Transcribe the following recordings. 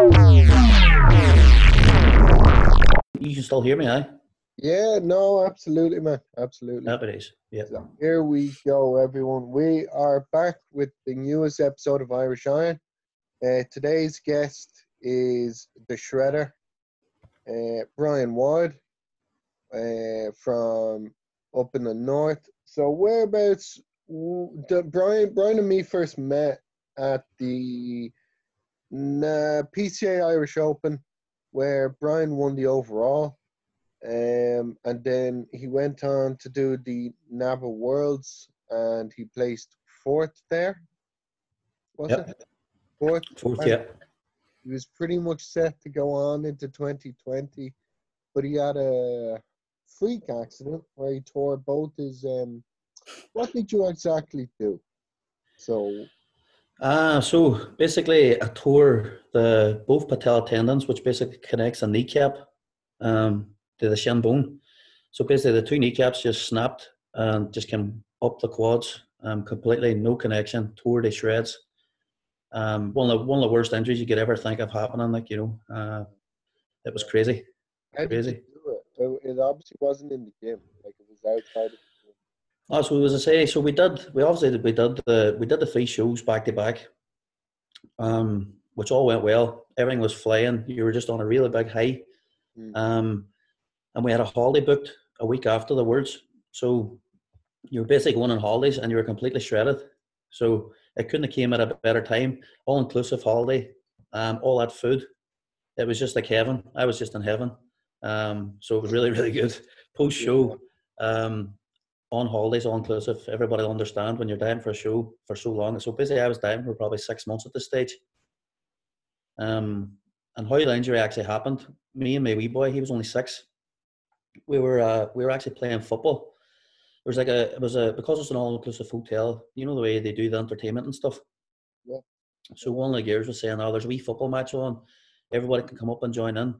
You can still hear me, eh? Yeah, no, absolutely, man. Absolutely. That it is. Yeah. So here we go, everyone. We are back with the newest episode of Irish Iron. Today's guest is the Shredder, Brian Ward, from up in the north. So whereabouts Brian and me first met at the PCA Irish Open, where Brian won the overall, and then he went on to do the NABBA Worlds, and he placed fourth there. Was it? Fourth, yeah. He was pretty much set to go on into 2020, but he had a freak accident where he tore both his. What did you exactly do? So basically, I tore both patella tendons, which basically connects a kneecap to the shin bone. So basically, the two kneecaps just snapped and just came up the quads, completely no connection, tore to shreds. One of the worst injuries you could ever think of happening, like, you know, it was crazy. How did you do it? It obviously wasn't in the gym, like it was outside of the gym. Oh, so as I say, so we did the three shows back to back, which all went well. Everything was flying. You were just on a really big high, and we had a holiday booked a week after the Worlds. So you were basically going on holidays and you were completely shredded. So it couldn't have came at a better time. All-inclusive holiday, all that food. It was just like heaven. I was just in heaven. So it was really, really good. Post-show, on holidays, all-inclusive. Everybody will understand when you're dying for a show for so long. So basically, I was dying for probably 6 months at this stage. And how the injury actually happened, me and my wee boy, he was only 6. We were actually playing football. It was like because it's an all-inclusive hotel, you know the way they do the entertainment and stuff. Yeah. So one of the gears was saying, "Oh, there's a wee football match on. Everybody can come up and join in."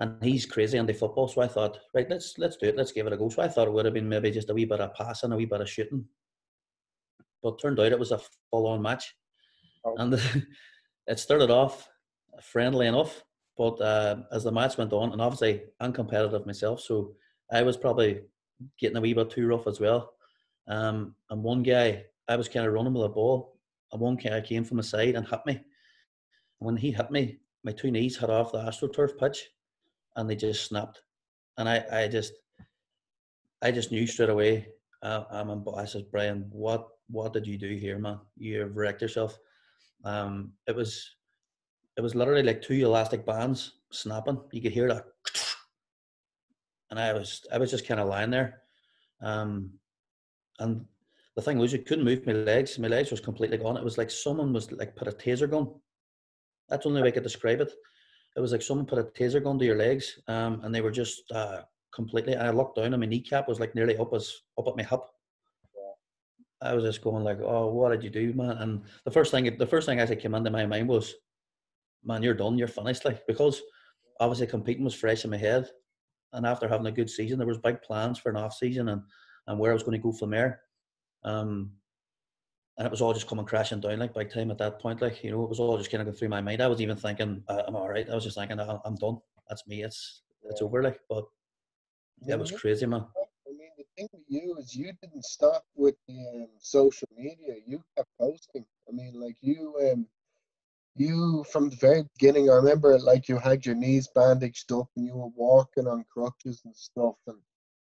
And he's crazy into football, so I thought, right, let's do it, let's give it a go. So I thought it would have been maybe just a wee bit of passing, a wee bit of shooting, but turned out it was a full-on match. Oh. And it started off friendly enough, but as the match went on, and obviously I'm competitive myself, so I was probably getting a wee bit too rough as well. And one guy, I was kind of running with a ball, and one guy came from the side and hit me. And when he hit me, my two knees hit off the AstroTurf pitch, and they just snapped. And I just knew straight away. I said, "Brian, what did you do here, man? You've wrecked yourself." It was literally like two elastic bands snapping. You could hear that. And I was just kind of lying there, and the thing was, you couldn't move my legs. My legs was completely gone. It was like someone was like put a taser gun. That's the only way I could describe it. It was like someone put a taser gun to your legs, and they were just completely. And I looked down, and my kneecap was like nearly up at my hip. Yeah. I was just going like, "Oh, what did you do, man?" And the first thing actually came into my mind was, "Man, you're done. You're finished." Like, because obviously competing was fresh in my head. And after having a good season, there was big plans for an off-season and where I was going to go from there. And it was all just coming crashing down, like, big time at that point. Like, you know, it was all just kind of going through my mind. I wasn't even thinking, I'm all right. I was just thinking, I'm done. That's me. It's over, like. But yeah, it was crazy, man. I mean, the thing with you is you didn't stop with the social media. You kept posting. I mean, like, you from the very beginning, I remember, like, you had your knees bandaged up and you were walking on crutches and stuff, and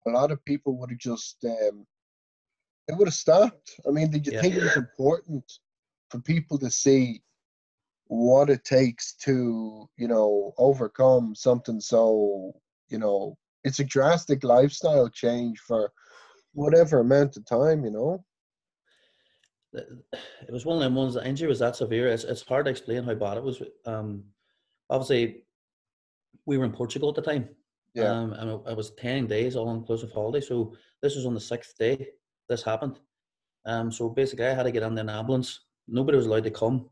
a lot of people would have just it would have stopped. I mean, did you think it was important for people to see what it takes to, you know, overcome something so, you know, it's a drastic lifestyle change for whatever amount of time, you know? It was one of them ones. The injury was that severe. It's hard to explain how bad it was. Obviously, we were in Portugal at the time. Yeah. And it was 10 days all-inclusive holiday. So this was on the 6th day this happened. So basically, I had to get in an ambulance. Nobody was allowed to come.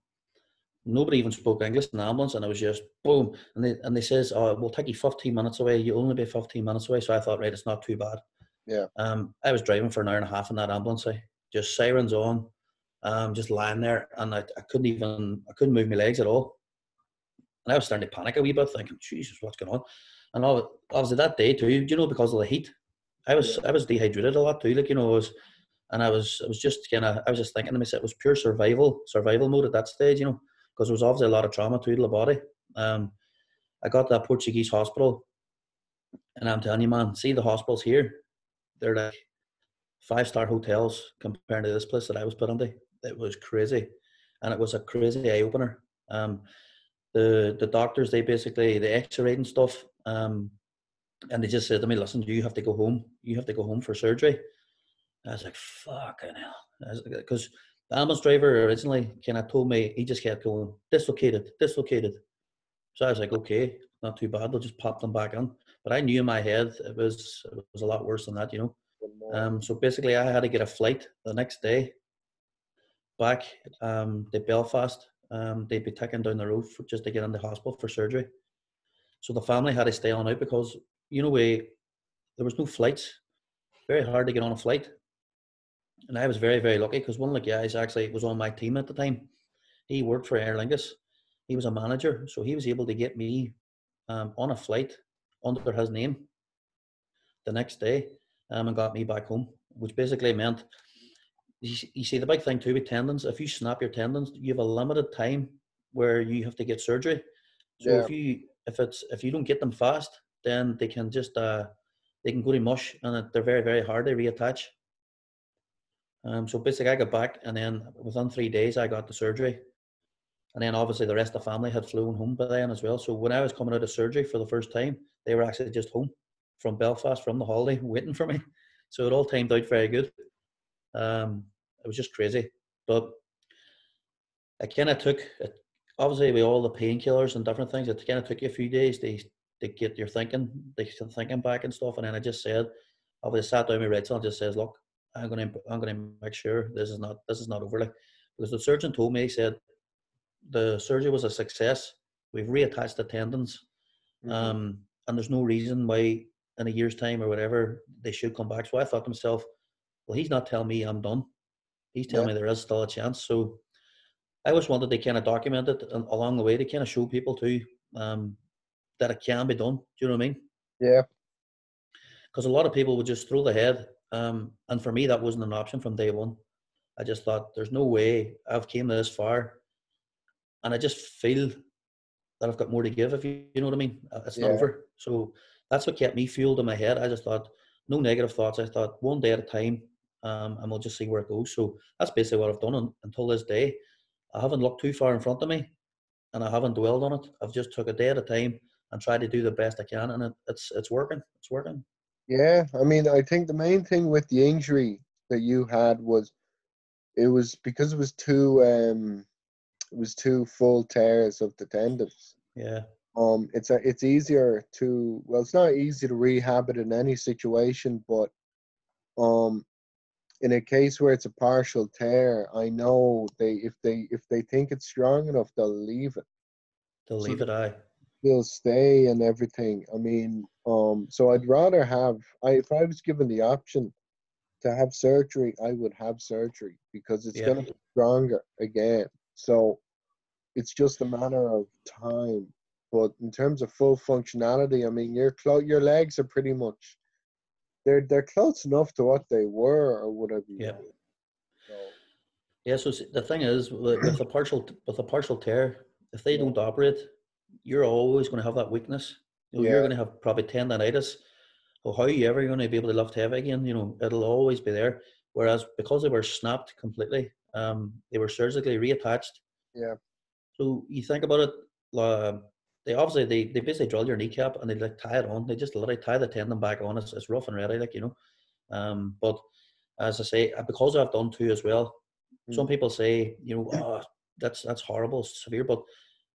Nobody even spoke English in the ambulance, and it was just boom. And they says, "Oh, we'll take you 15 minutes away. You'll only be 15 minutes away." So I thought, right, it's not too bad. Yeah. I was driving for an hour and a half in that ambulance. Just sirens on. Just lying there, and I couldn't move my legs at all. And I was starting to panic a wee bit, thinking, Jesus, what's going on? And obviously that day too, you know, because of the heat, I was I was dehydrated a lot too, like, you know, I was just thinking to myself, it was pure survival mode at that stage, you know, because there was obviously a lot of trauma to the body. I got to that Portuguese hospital, and I'm telling you, man, see the hospitals here, they're like five-star hotels compared to this place that I was put into. It was crazy, and it was a crazy eye-opener. The doctors, they basically, they x-rayed and stuff, and they just said to me, listen, you have to go home. You have to go home for surgery. I was like, fucking hell. Because the ambulance driver originally kind of told me, he just kept going, dislocated, dislocated. So I was like, okay, not too bad. They'll just pop them back in. But I knew in my head it was a lot worse than that, you know. So basically I had to get a flight the next day back to Belfast. They'd be taken down the road just to get in the hospital for surgery. So the family had to stay on out because, you know, there was no flights. Very hard to get on a flight. And I was very, very lucky because one of the guys actually was on my team at the time. He worked for Aer Lingus. He was a manager, so he was able to get me on a flight under his name the next day and got me back home, which basically meant, you see, the big thing too with tendons, if you snap your tendons, you have a limited time where you have to get surgery. So if you don't get them fast, then they can just, they can go to mush, and they're very, very hard to reattach. So basically I got back, and then within 3 days I got the surgery. And then obviously the rest of the family had flown home by then as well. So when I was coming out of surgery for the first time, they were actually just home from Belfast, from the holiday, waiting for me. So it all timed out very good. It was just crazy. But I kind of took, obviously with all the painkillers and different things, it kind of took you a few days to get your thinking back and stuff. And then I just said, obviously sat down with Rachel and just says, look, I'm going to make sure this is not over. Like, because the surgeon told me, he said, the surgery was a success. We've reattached the tendons, and there's no reason why in a year's time or whatever they should come back. So I thought to myself, well, he's not telling me I'm done. He's telling me there is still a chance. So I always wanted to kind of document it and along the way to kind of show people too that it can be done. Do you know what I mean? Yeah. Because a lot of people would just throw the head, and for me that wasn't an option from day one. I just thought there's no way I've came this far. And I just feel that I've got more to give, if you know what I mean. It's not over. So that's what kept me fueled in my head. I just thought, no negative thoughts. I thought one day at a time, and we'll just see where it goes. So that's basically what I've done. And until this day, I haven't looked too far in front of me, and I haven't dwelled on it. I've just took a day at a time and tried to do the best I can, and it's working. It's working. Yeah, I mean, I think the main thing with the injury that you had was it was two full tears of the tendons. Yeah. It's easier to, well, it's not easy to rehab it in any situation, but in a case where it's a partial tear, I know if they think it's strong enough, they'll leave it. They'll leave it. They'll stay and everything. I mean, so I'd rather have, if I was given the option to have surgery, I would have surgery because it's going to be stronger again. So it's just a matter of time. But in terms of full functionality, I mean, your legs are pretty much, they're close enough to what they were or whatever. Yeah. So. Yeah. So the thing is, with a partial tear, if they don't operate, you're always going to have that weakness. You know, you're going to have probably tendonitis. Well, how are you ever going to be able to lift heavy again? You know, it'll always be there. Whereas because they were snapped completely, they were surgically reattached. Yeah. So you think about it, they basically drill your kneecap and they like tie it on. They just literally tie the tendon back on. It's rough and ready, like, you know. But as I say, because I've done two as well, some people say, you know, oh, that's horrible, it's severe. But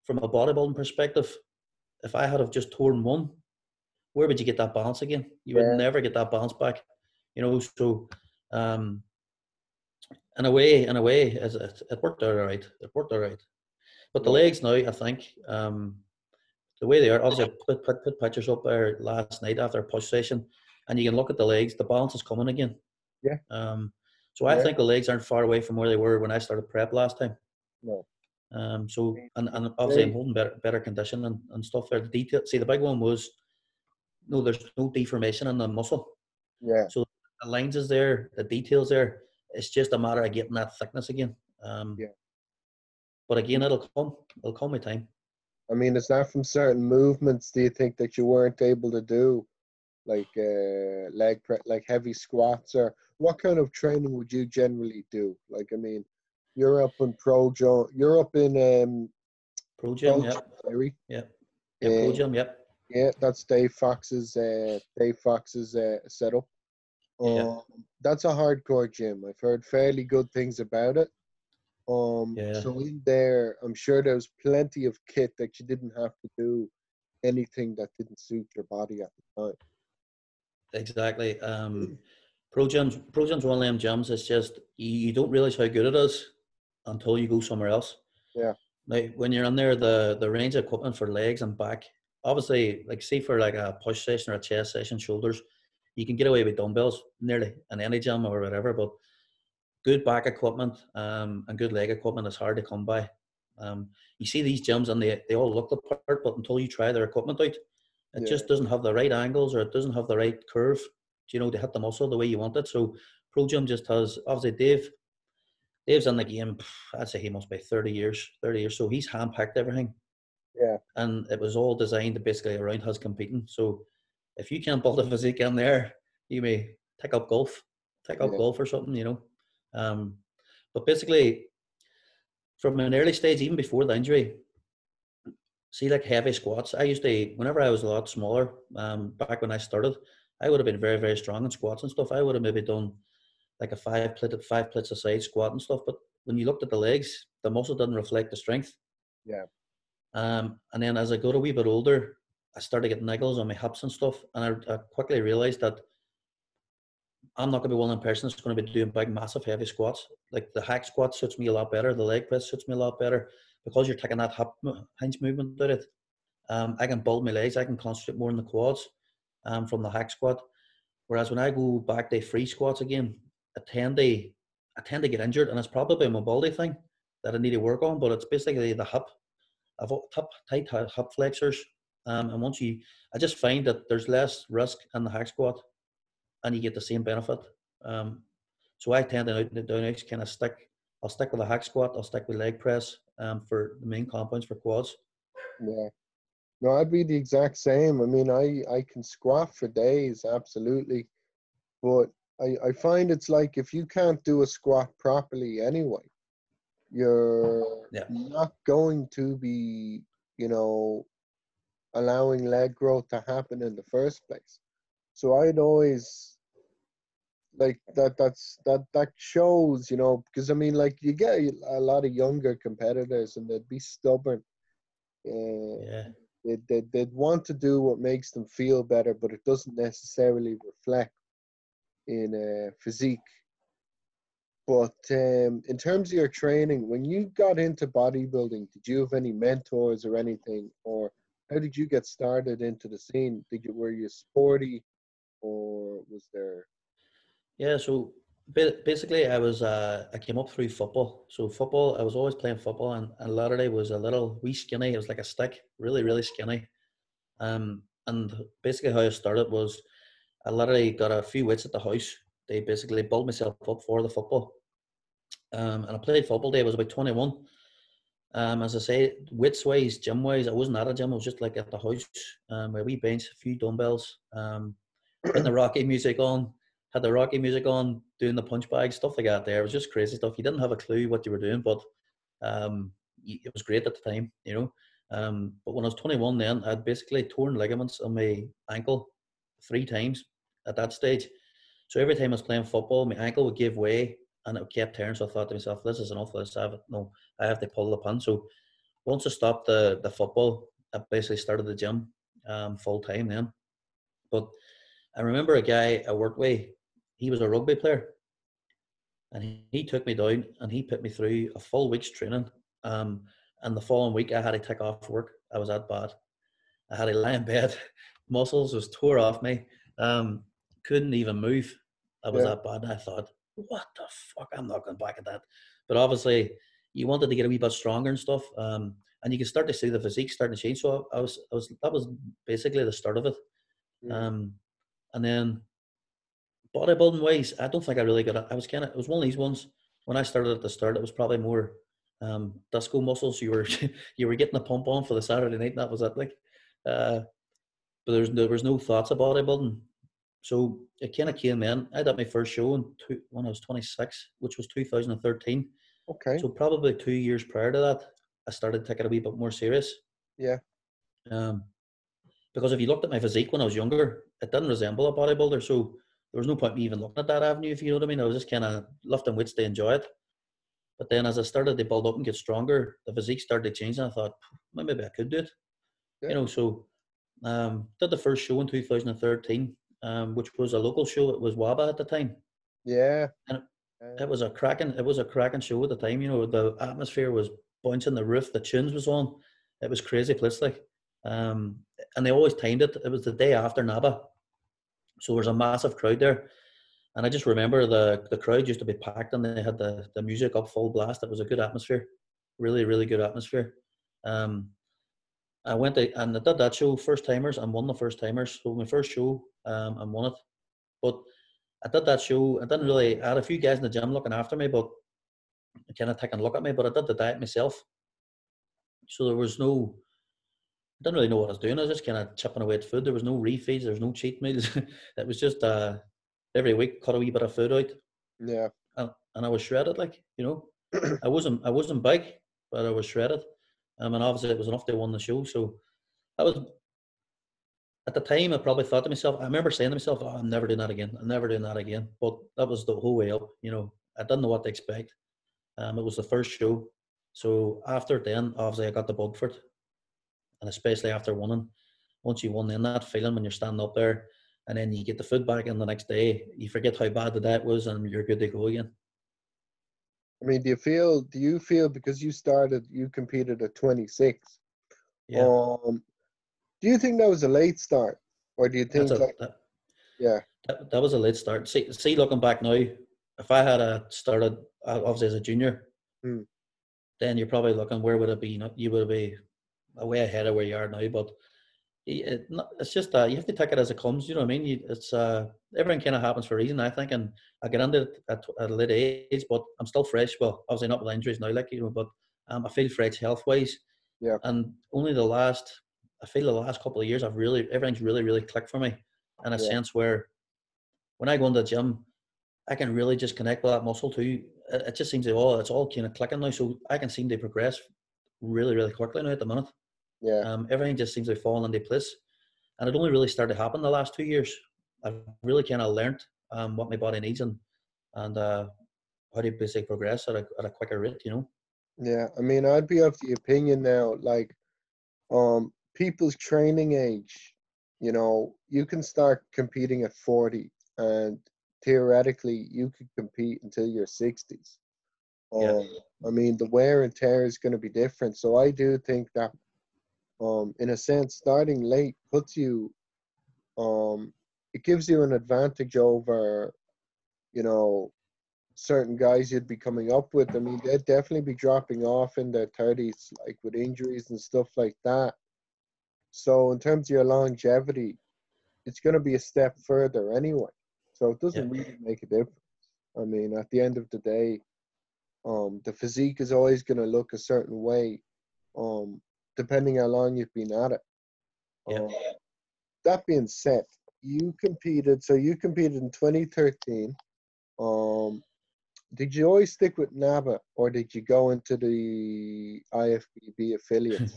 from a bodybuilding perspective, if I had have just torn one, where would you get that balance again? You would never get that balance back, you know. So in a way, it worked out all right. It worked all right. But the legs now, I think, the way they are, obviously I put pictures up there last night after a push session, and you can look at the legs, the balance is coming again. Yeah. So I think the legs aren't far away from where they were when I started prep last time. No. So and obviously I'm holding better condition and stuff there. The detail, see, the big one was no, there's no deformation in the muscle. Yeah. So the lines is there, the details there. It's just a matter of getting that thickness again. Yeah. But again, it'll come. It'll come with time. I mean, it's not from certain movements. Do you think that you weren't able to do, like like heavy squats, or what kind of training would you generally do? Like, I mean, you're up in Pro Gym, Pro Gym. Yeah, that's Dave Fox's setup. That's a hardcore gym. I've heard fairly good things about it. So in there, I'm sure there's plenty of kit that you didn't have to do anything that didn't suit your body at the time. Exactly. Pro Gym's one of them gyms. It's just you don't realize how good it is until you go somewhere else. Yeah. Like when you're in there, the range of equipment for legs and back, obviously, like say for like a push session or a chest session, shoulders, you can get away with dumbbells nearly in any gym or whatever, but good back equipment and good leg equipment is hard to come by. You see these gyms and they all look the part, but until you try their equipment out, it just doesn't have the right angles or it doesn't have the right curve, you know, to hit the muscle the way you want it. So Pro Gym just has, obviously Dave's in the game, I'd say he must be 30 years. So he's hand-packed everything. Yeah. And it was all designed basically around his competing. So if you can't build a physique in there, you may take up golf or something, you know. But basically, from an early stage, even before the injury, see, like heavy squats, I used to, whenever I was a lot smaller, back when I started, I would have been very, very strong in squats and stuff. I would have maybe done like a five plates a side squat and stuff. But when you looked at the legs, the muscle didn't reflect the strength. Yeah. And then as I got a wee bit older, I started getting niggles on my hips and stuff. And I quickly realized that I'm not going to be one person that's going to be doing big, massive, heavy squats. Like the hack squat suits me a lot better. The leg press suits me a lot better because you're taking that hip hinge movement with it. I can build my legs. I can concentrate more on the quads from the hack squat. Whereas when I go back to free squats again, I tend to get injured, and it's probably a mobility thing that I need to work on, but it's basically the hip. I've got tight hip flexors. And once I just find that there's less risk in the hack squat, and you get the same benefit. So I tend to kind of stick. I'll stick with the hack squat. I'll stick with leg press for the main compounds for quads. Yeah. No, I'd be the exact same. I mean, I can squat for days, absolutely. But I find it's like if you can't do a squat properly anyway, you're not going to be, you know, allowing leg growth to happen in the first place. So I'd always like that shows, you know, because I mean, like you get a lot of younger competitors and they'd be stubborn. They'd want to do what makes them feel better, but it doesn't necessarily reflect in physique. But in terms of your training, when you got into bodybuilding, did you have any mentors or anything, or how did you get started into the scene? Were you sporty, or was there? Yeah, so basically I came up through football. So football, I was always playing football, and Latter-day was a little wee skinny. It was like a stick, really, really skinny. And basically how I started was I literally got a few weights at the house. They basically built myself up for the football. And I played football day. I was about 21. As I say, weights-wise, gym-wise, I wasn't at a gym. I was just like at the house, where we bench, a few dumbbells, putting the Rocky music on, doing the punch bag, stuff like that there. It was just crazy stuff. You didn't have a clue what you were doing, but it was great at the time, you know. But when I was 21 then, I'd basically torn ligaments on my ankle 3 times at that stage. So every time I was playing football, my ankle would give way, and it kept tearing. So I thought to myself, this is enough. I have to pull the pin. So once I stopped the football, I basically started the gym full time then. But I remember a guy I worked with, he was a rugby player. And he took me down and he put me through a full week's training. And the following week, I had to take off work. I was that bad. I had to lie in bed. Muscles was tore off me. Couldn't even move. I was that bad. And I thought, what the fuck? I'm not going back at that. But obviously, you wanted to get a wee bit stronger and stuff. And you can start to see the physique starting to change. So that was basically the start of it. And then bodybuilding wise, I don't think I really got it. It was one of these ones when I started at the start, it was probably more disco muscles. You were getting a pump on for the Saturday night, and that was it. Like, but there was no thoughts of bodybuilding. So it kind of came in. I did my first show when I was 26, which was 2013. Okay. So probably 2 years prior to that, I started taking it a wee bit more serious. Yeah. Because if you looked at my physique when I was younger, it didn't resemble a bodybuilder. So there was no point in me even looking at that avenue, if you know what I mean. I was just kind of lifting weights to enjoy it. But then as I started to build up and get stronger, the physique started to change, and I thought, maybe I could do it. Yeah. You know, so did the first show in 2013, which was a local show. It was WABA at the time. Yeah. And it was a cracking show at the time. You know, the atmosphere was bouncing the roof. The tunes was on. It was crazy place, like. And they always timed it. It was the day after NABBA. So there was a massive crowd there. And I just remember the crowd used to be packed, and they had the music up full blast. It was a good atmosphere. Really, really good atmosphere. I went to, and I did that show, first timers, and won the first timers. So my first show, I won it. But I did that show. I had a few guys in the gym looking after me, but they kind of took a look at me, but I did the diet myself. So there was no, I didn't really know what I was doing. I was just kind of chipping away at food. There was no refeeds. There was no cheat meals. It was just every week cut a wee bit of food out. Yeah. And I was shredded, like, you know. I wasn't big, but I was shredded. And obviously it was enough to win the show. So I was, at the time, I probably thought to myself, I remember saying to myself, oh, I'm never doing that again. I'm never doing that again. But that was the whole way up, you know. I didn't know what to expect. It was the first show. So after then, obviously I got the bug for it. And especially after winning, once you won, then that feeling when you're standing up there, and then you get the food back in the next day, you forget how bad the diet was, and you're good to go again. I mean, do you feel because you competed at 26? Yeah. Do you think that was a late start, or do you think that was a late start? See, looking back now, if I had started obviously as a junior, then you're probably looking, where would it be? You would be way ahead of where you are now, but it's just you have to take it as it comes. You know what I mean? Everything kind of happens for a reason, I think. And I get into it at a late age, but I'm still fresh. Well, obviously not with injuries now, like, you know, but I feel fresh health wise. Yeah. And only the last couple of years, everything's really, really clicked for me in a sense where when I go into the gym, I can really just connect with that muscle too. It just seems it's all kind of clicking now, so I can seem to progress really, really quickly now at the minute. Yeah. Everything just seems to fall into place, and it only really started to happen the last 2 years. I've really kind of learned what my body needs and how to basically progress at a quicker rate, you know. Yeah, I mean, I'd be of the opinion now, like, people's training age, you know, you can start competing at 40, and theoretically you could compete until your 60s. I mean, the wear and tear is going to be different. So I do think that in a sense, starting late puts you, it gives you an advantage over, you know, certain guys you'd be coming up with. I mean, they'd definitely be dropping off in their 30s, like with injuries and stuff like that. So in terms of your longevity, it's going to be a step further anyway. So it doesn't really make a difference. I mean, at the end of the day, the physique is always going to look a certain way, depending how long you've been at it. That being said, you competed in 2013. Did you always stick with NABBA, or did you go into the IFBB affiliates?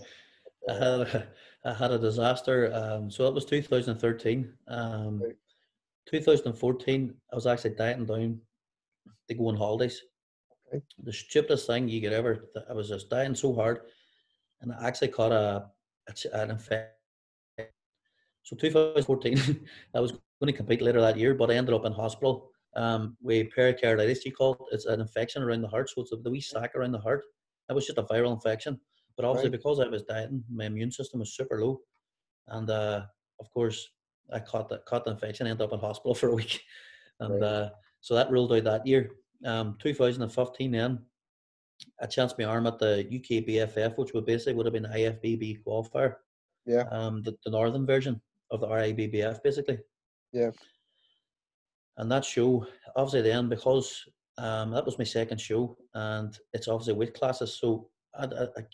I had a disaster. So that was 2013. 2014, I was actually dieting down to go on holidays. Okay. The stupidest thing you could ever, I was just dieting so hard. And I actually caught an infection. So 2014, I was going to compete later that year, but I ended up in hospital with pericarditis, you call it. It's an infection around the heart, so it's the wee sack around the heart. That was just a viral infection. But obviously, because I was dieting, my immune system was super low. And, of course, I caught the infection, ended up in hospital for a week. And so that ruled out that year. 2015 then, I chanced my arm at the UKBFF, which would basically would have been the IFBB qualifier. Yeah. The northern version of the RIBBF, basically. Yeah. And that show, obviously then, because that was my second show, and it's obviously weight classes, so I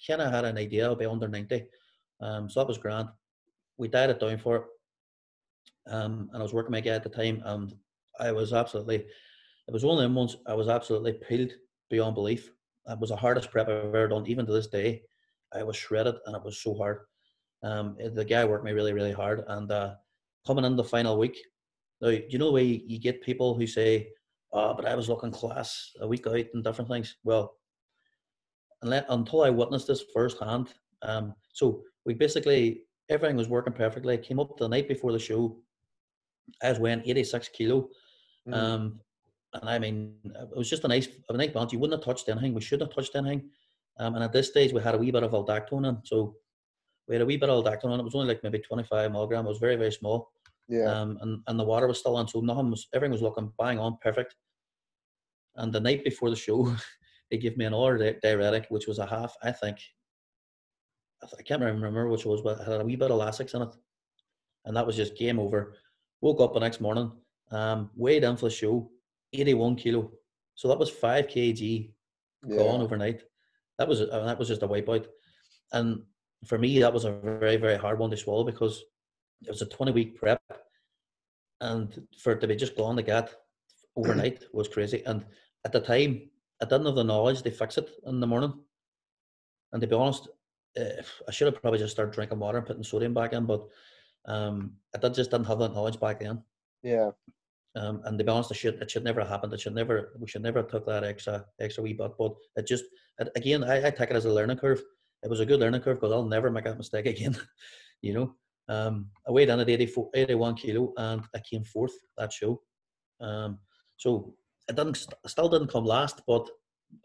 kind of had an idea I'll be under 90. So that was grand. We dialed it down for it. And I was working my guy at the time, and I was absolutely, it was one of them ones I was absolutely peeled beyond belief. It was the hardest prep I've ever done, even to this day. I was shredded, and it was so hard. The guy worked me really, really hard. And coming into the final week, now, you know the way you get people who say, oh, but I was looking class a week out and different things. Well, until I witnessed this firsthand, so we basically, everything was working perfectly. I came up the night before the show. I was weighing 86 kilo. And I mean, it was just a nice balance. You wouldn't have touched anything. We shouldn't have touched anything. And at this stage, we had a wee bit of aldactone in. So we had a wee bit of aldactone on. It was only like maybe 25 milligram. It was very, very small. Yeah. And the water was still on. So everything was looking bang on, perfect. And the night before the show, they gave me an order diuretic, which was a half, I think. I can't remember which it was, but it had a wee bit of Lasix in it. And that was just game over. Woke up the next morning, weighed in for the show, 81 kilo. So that was 5 kg gone overnight. That was just a wipeout. And for me, that was a very, very hard one to swallow because it was a 20-week prep. And for it to be just gone to get overnight was crazy. And at the time, I didn't have the knowledge to fix it in the morning. And to be honest, I should have probably just started drinking water and putting sodium back in, but I just didn't have that knowledge back then. Yeah. And to be honest, it should never have happened. We should never have took that extra wee bit. But it just, again, I take it as a learning curve. It was a good learning curve because I'll never make that mistake again. You know, I weighed in at 81 kilo and I came fourth that show. So I still didn't come last, but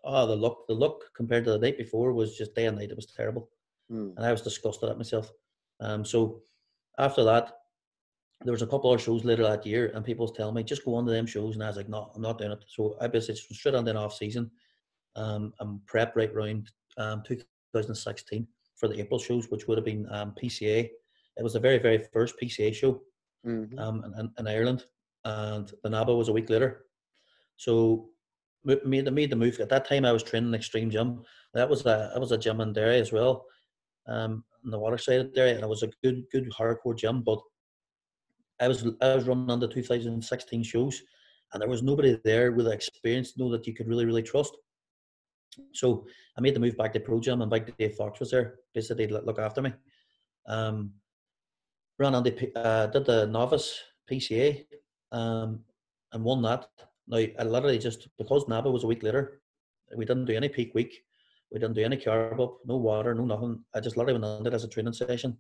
the look compared to the night before was just day and night. It was terrible. And I was disgusted at myself. So after that, there was a couple of shows later that year, and people was telling me, just go on to them shows. And I was like, no, I'm not doing it. So I basically straight on the off-season and prep right around 2016 for the April shows, which would have been PCA. It was the very, very first PCA show in Ireland. And the NABBA was a week later. So made the move. At that time, I was training Extreme Gym. That was a gym in Derry as well. On the water side of Derry, and it was a good hardcore gym, but I was running on the 2016 shows, and there was nobody there with experience to know that you could really, really trust. So I made the move back to Pro Gym, and back to Dave Fox was there. Basically, look after me. Ran on did the novice PCA, and won that. Now, I literally just, because NABBA was a week later, we didn't do any peak week. We didn't do any carb up, no water, no nothing. I just literally went on it as a training session.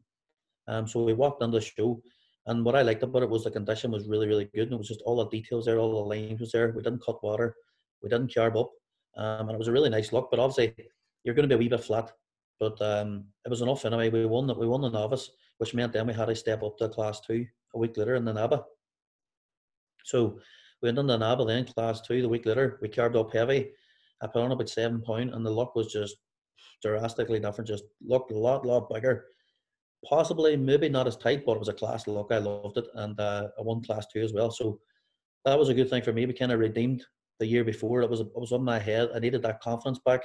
So we walked into the show, and what I liked about it was the condition was really, really good. And it was just all the details there, all the lines was there. We didn't cut water. We didn't carb up. And it was a really nice look. But obviously, you're going to be a wee bit flat. But it was enough anyway. We won the novice, which meant then we had to step up to class 2 a week later in the NABBA. So we went into NABBA then, class 2, the week later. We carved up heavy. I put on about 7 pounds, and the look was just drastically different. Just looked a lot bigger. Possibly, maybe not as tight, but it was a class look. I loved it, and I won class 2 as well. So that was a good thing for me. We kind of redeemed the year before. It was on my head. I needed that confidence back,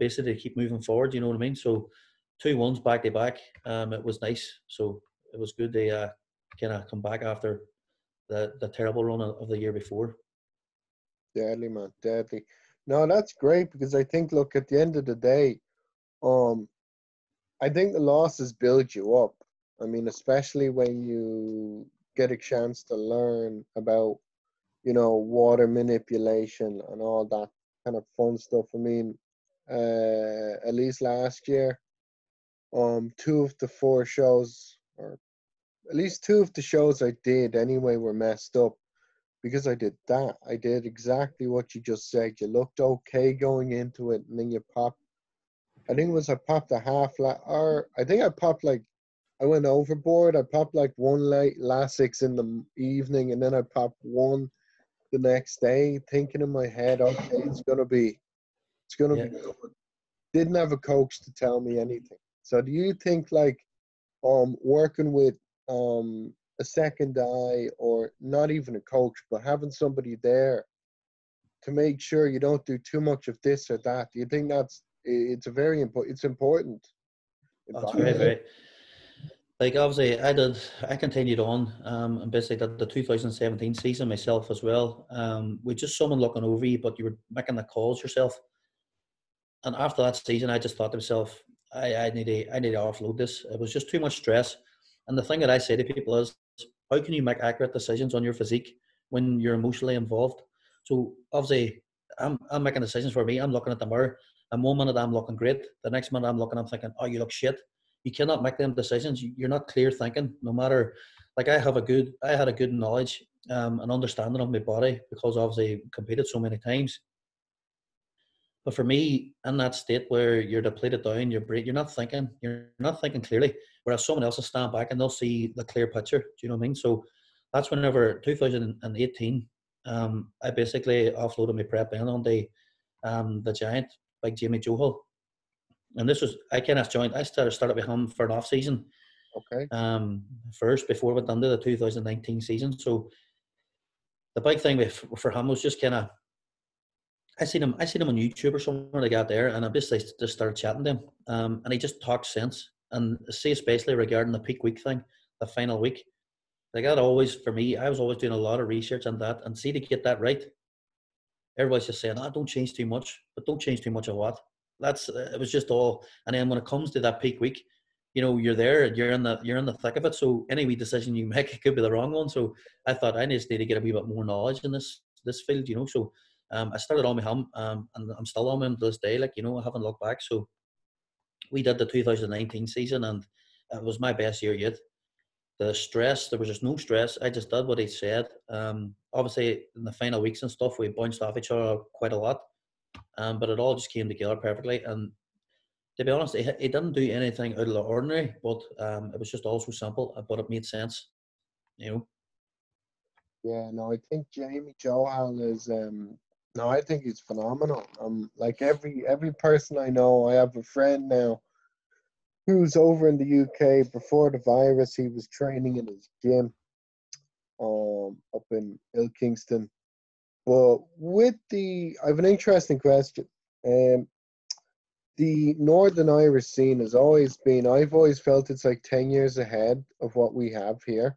basically, to keep moving forward. You know what I mean? So 2 1s back to back. It was nice. So it was good to kind of come back after the terrible run of the year before. Deadly, man, deadly. No, that's great, because I think, look, at the end of the day, I think the losses build you up. I mean, especially when you get a chance to learn about, you know, water manipulation and all that kind of fun stuff. I mean, at least last year, 2 of the 4 shows, or at least 2 of the shows I did anyway, were messed up because I did that. I did exactly what you just said. You looked okay going into it, and then you popped. I went overboard. I popped like 1 light Lasix in the evening, and then I popped 1 the next day, thinking in my head, okay, it's going to be It's going to be good. Didn't have a coach to tell me anything. So do you think, like, working with a second eye, or not even a coach, but having somebody there to make sure you don't do too much of this or that, do you think it's important? That's very, very. Like, obviously, I continued on, and basically the 2017 season myself as well, with just someone looking over you, but you were making the calls yourself. And after that season, I just thought to myself, I need to offload this. It was just too much stress. And the thing that I say to people is, how can you make accurate decisions on your physique when you're emotionally involved? So obviously, I'm making decisions for me. I'm looking at the mirror, and one minute I'm looking great, the next minute I'm thinking, oh, you look shit. You cannot make them decisions. You're not clear thinking. No matter, like, I had a good knowledge and understanding of my body, because obviously I competed so many times. But for me, in that state where you're depleted down, you're not thinking clearly. Whereas someone else will stand back and they'll see the clear picture. Do you know what I mean? So that's whenever 2018, I basically offloaded my prep in on the giant, like Jamie Johal. And this was, I kind of joined, I started with him for an off season. Okay. First, before we done to the 2019 season. So the big thing for him was just kind of, I seen him on YouTube or somewhere. I got there, and I basically just started chatting to him. And he just talked sense. And see, especially regarding the peak week thing, the final week. Like, that always, for me, I was always doing a lot of research on that. And see, to get that right, everybody's just saying, oh, don't change too much. But don't change too much of what? It was just all. And then when it comes to that peak week, you know, you're there and you're in the thick of it. So any wee decision you make, it could be the wrong one. So I thought I just need to get a wee bit more knowledge in this field, you know. So I started on with him, and I'm still on with him to this day. Like, you know, I haven't looked back. So we did the 2019 season, and it was my best year yet. The stress, there was just no stress. I just did what he said. Obviously, in the final weeks and stuff, we bounced off each other quite a lot. But it all just came together perfectly. And to be honest, he didn't do anything out of the ordinary, but it was just all so simple, but it made sense, you know. Yeah, no, I think Jamie Johal is... No, I think he's phenomenal. Like every person I know, I have a friend now who's over in the UK. Before the virus, he was training in his gym up in Ilkingston. But I have an interesting question. The Northern Irish scene has always been, I've always felt it's like 10 years ahead of what we have here.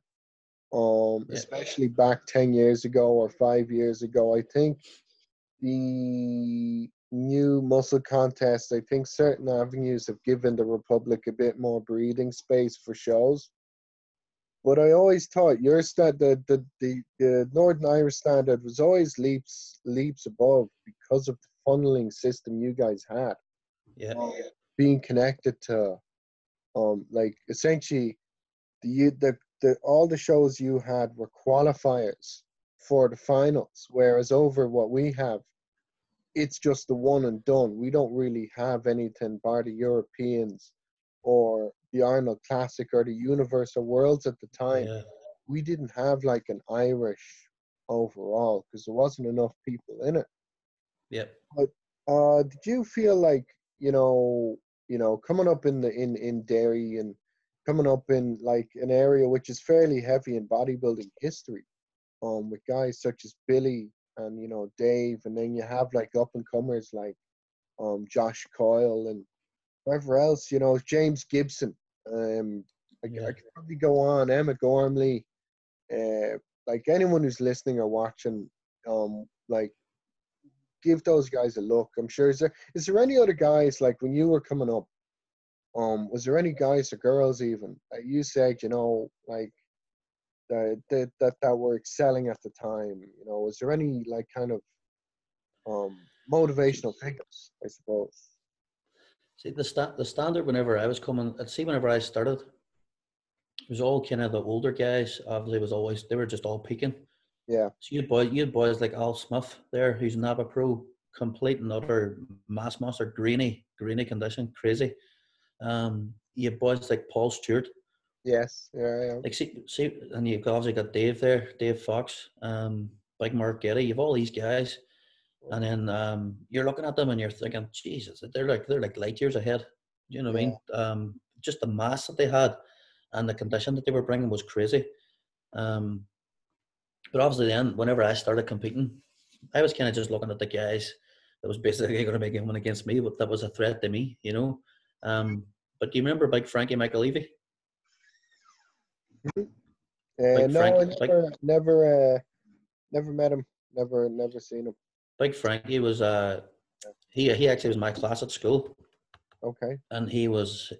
Especially back 10 years ago or 5 years ago, I think. The new muscle contest, I think certain avenues have given the Republic a bit more breathing space for shows. But I always thought the Northern Irish standard was always leaps above because of the funneling system you guys had. Yeah. Being connected to, like, essentially, all the shows you had were qualifiers for the finals, whereas over what we have, it's just the one and done. We don't really have anything bar the Europeans or the Arnold Classic or the Universal Worlds at the time. Yeah. We didn't have like an Irish overall because there wasn't enough people in it. Yeah. But did you feel like, you know, coming up in Derry and coming up in like an area which is fairly heavy in bodybuilding history, with guys such as Billy and, you know, Dave, and then you have like up and comers like Josh Coyle and whoever else, you know, James Gibson. I could probably go on, Emma Gormley, like anyone who's listening or watching, like give those guys a look. I'm sure is there any other guys, like when you were coming up, was there any guys or girls even that you said, you know, like that were excelling at the time, you know? Was there any like kind of motivational pickups, I suppose? See, the standard whenever I was coming, whenever I started, it was all kind of the older guys. Obviously, they were just all peaking. Yeah. So you had boys like Al Smough there, who's NABBA Pro, complete and utter mass monster, greeny condition, crazy. You had boys like Paul Stewart. Yes, yeah. Like see, and you've obviously got Dave there, Dave Fox, big Mark Getty. You've all these guys And then you're looking at them and you're thinking, Jesus, they're like light years ahead. You know what I mean? Just the mass that they had and the condition that they were bringing was crazy. But obviously then, whenever I started competing, I was kind of just looking at the guys that was basically going to make one against me, but that was a threat to me, you know. But do you remember big Frankie Michael Levy? No, never met him. Never seen him. Big Frankie was he actually was my class at school. Okay. And he was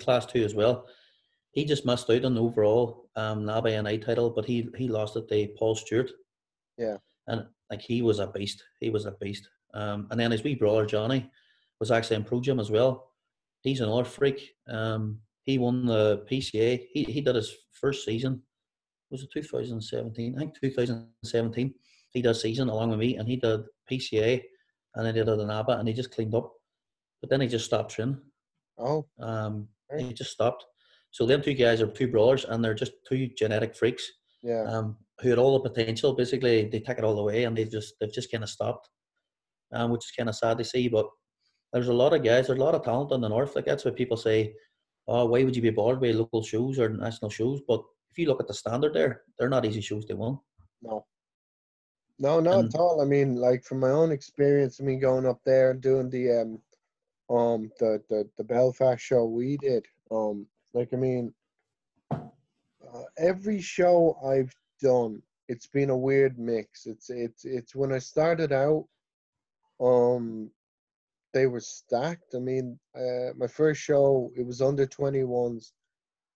class 2 as well. He just missed out on the overall NABBA NI title, but he lost it to Paul Stewart. Yeah. And like he was a beast. He was a beast. And then his wee brother Johnny was actually in Pro Gym as well. He's another freak. He won the PCA. He did his first season. Was it 2017? I think 2017. He did season along with me, and he did PCA, and then he did the NABBA, and he just cleaned up. But then he just stopped training. Oh. Right. He just stopped. So them two guys are two brothers, and they're just two genetic freaks. Yeah. Who had all the potential. Basically, they take it all away, and they've just kind of stopped, which is kind of sad to see. But there's a lot of guys. There's a lot of talent in the north. Like that's what people say. Oh, why would you be bothered by local shows or national shows? But if you look at the standard there, they're not easy shows to win. No. No, not at all. I mean, like from my own experience, I mean, going up there and doing the Belfast show we did, like I mean, every show I've done, it's been a weird mix. It's when I started out, they were stacked. I mean, my first show it was under 21s,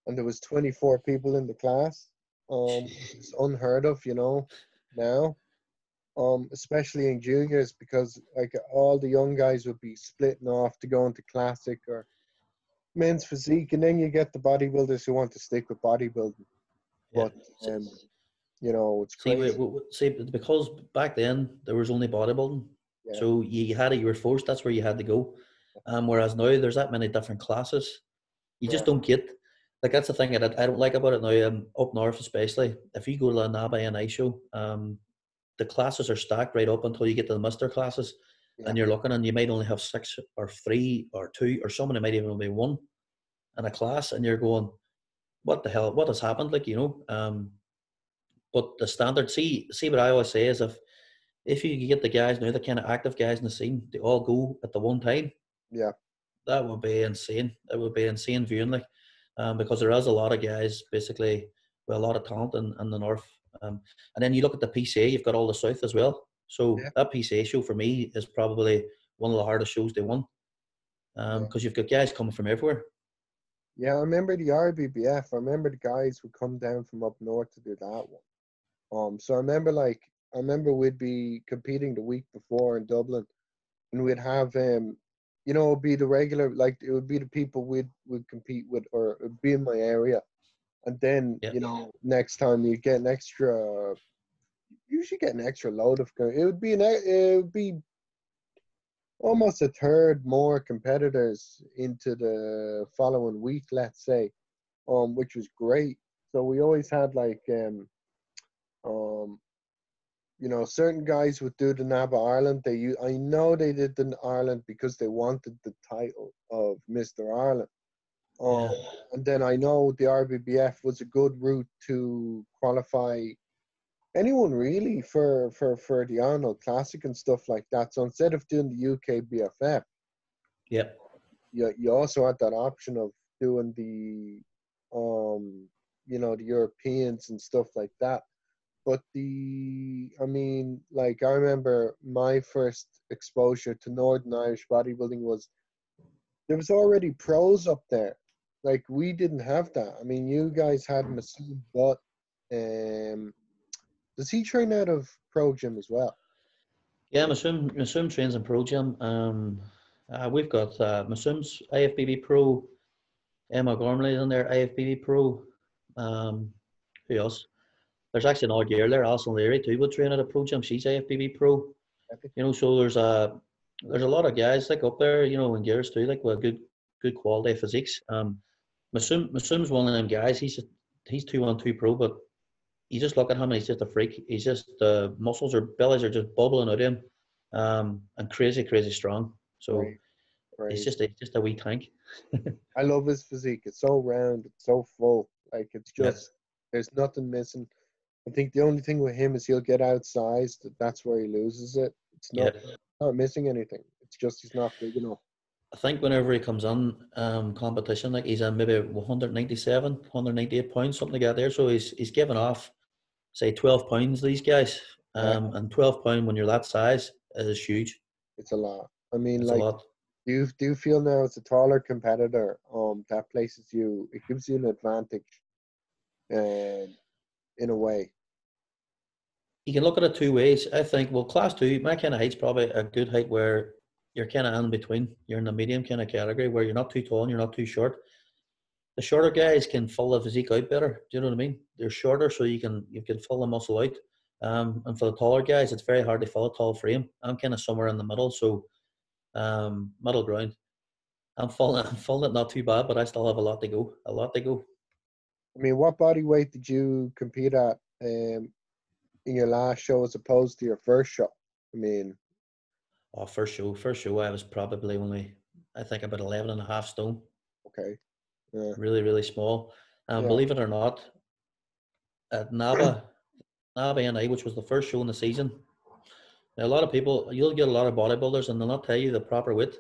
and there was 24 people in the class. It's unheard of, you know, now. Especially in juniors, because like all the young guys would be splitting off to go into classic or men's physique, and then you get the bodybuilders who want to stick with bodybuilding. But yeah. You know, it's crazy. See, because back then there was only bodybuilding, yeah. So you had it. You were forced. That's where you had to go. Whereas now there's that many different classes. You just don't get. Like that's the thing that I don't like about it now. Up north, especially if you go to a NABBA NI show, the classes are stacked right up until you get to the muster classes, yeah. And you're looking, and you might only have 6 or 3 or 2, or someone might even only be 1 in a class, and you're going, "What the hell? What has happened?" Like you know. But the standard, see what I always say is if you get the guys now, the kind of active guys in the scene, they all go at the one time. Yeah, that would be insane. That would be insane viewing, like, because there is a lot of guys basically with a lot of talent in the north. And then you look at the PCA, you've got all the south as well. So that PCA show for me is probably one of the hardest shows they won, because you've got guys coming from everywhere. Yeah, I remember the RBBF. I remember the guys would come down from up north to do that one. So I remember we'd be competing the week before in Dublin, and we'd have you know, it'd be the regular, like it would be the people we'd compete with, or it'd be in my area. And then, you know, next time you get an extra, you should get an extra load of, it would be almost a third more competitors into the following week, let's say, which was great. So we always had like, you know, certain guys would do the NABBA Ireland. I know they did the Ireland because they wanted the title of Mr. Ireland. And then I know the RBBF was a good route to qualify anyone really for the Arnold Classic and stuff like that. So instead of doing the UK BFF, you also had that option of doing the, you know, the Europeans and stuff like that. But I mean, like I remember my first exposure to Northern Irish bodybuilding was there was already pros up there. Like, we didn't have that. I mean, you guys had Masoom, but does he train out of Pro Gym as well? Yeah, Masoom trains in Pro Gym. We've got Masoom's IFBB Pro, Emma Gormley in there, IFBB Pro. Who else? There's actually an odd girl there, Alison Leary, too, would train out of Pro Gym. She's IFBB Pro. Okay. You know, so there's a lot of guys like up there, you know, and girls too, like with good quality physiques. Masoom's one of them guys. He's 212 pro, but you just look at him and he's just a freak. He's just the muscles or bellies are just bubbling out of him. and crazy strong. So it's just a wee tank. I love his physique. It's so round, it's so full. Like, it's just there's nothing missing. I think the only thing with him is he'll get outsized. That's where he loses it. It's not not missing anything. It's just he's not big enough. I think whenever he comes on competition, like, he's on maybe 197, 198 pounds, something like that there. So he's giving off, say, 12 pounds, these guys. And 12 pounds when you're that size is huge. It's a lot. I mean, it's like, do you feel now as a taller competitor, that places you, it gives you an advantage in a way? You can look at it two ways. I think, well, class two, my kind of height's probably a good height where you're kind of in between. You're in the medium kind of category where you're not too tall and you're not too short. The shorter guys can fill the physique out better. Do you know what I mean? They're shorter, so you can fill the muscle out. And for the taller guys, it's very hard to fill a tall frame. I'm kind of somewhere in the middle, so middle ground. I'm falling it not too bad, but I still have a lot to go. I mean, what body weight did you compete at in your last show as opposed to your first show? I mean... Oh, first show, I was probably only, I think, about 11 and a half stone. Okay. Yeah. Really, really small. Believe it or not, at NABBA NI, which was the first show in the season, now a lot of people, you'll get a lot of bodybuilders and they'll not tell you the proper weight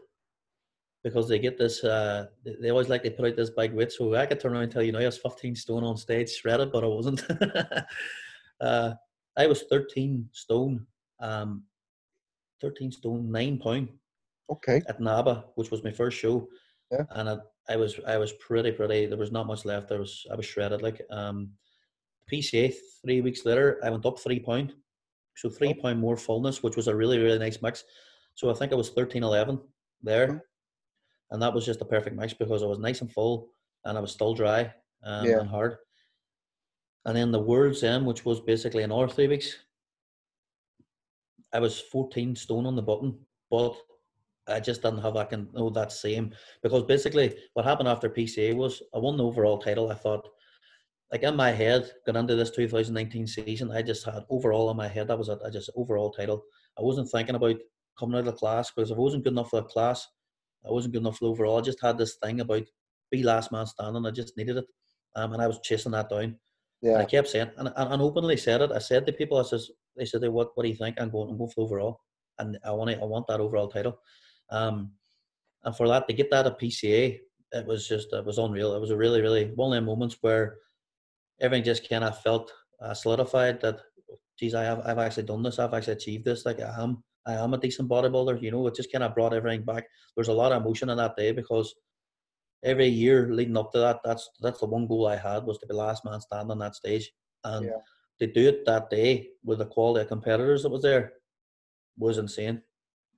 because they get this, they always like to put out this big weight. So I could turn around and tell you, no, I was 15 stone on stage, shredded, but I wasn't. I was 13 stone. 13 stone, 9 pound. Okay. At NABBA, which was my first show, and I was pretty. There was not much left. I was shredded. Like PCA 3 weeks later, I went up 3 pound, so 3 pound more fullness, which was a really nice mix. So I think I was 13.11 there, and that was just a perfect mix because I was nice and full, and I was still dry and hard. And then the World's End, which was basically another 3 weeks. I was 14 stone on the button, but I just didn't have that same, because basically what happened after PCA was I won the overall title. I thought, like, in my head, going into this 2019 season, I just had overall in my head. That was it. I just overall title. I wasn't thinking about coming out of the class, because if I wasn't good enough for the class, I wasn't good enough for the overall. I just had this thing about be last man standing. I just needed it, and I was chasing that down. Yeah. And I kept saying, and openly said it. I said to people, they said, what do you think? I'm going for overall. And I want that overall title. And for that, to get that at PCA, it was unreal. It was a really one of the moments where everything just kind of felt solidified that, geez, I've actually done this. I've actually achieved this. Like, I am a decent bodybuilder. You know, it just kind of brought everything back. There's a lot of emotion in that day, because every year leading up to that, that's the one goal I had, was to be last man standing on that stage. And to do it that day with the quality of competitors that was there was insane.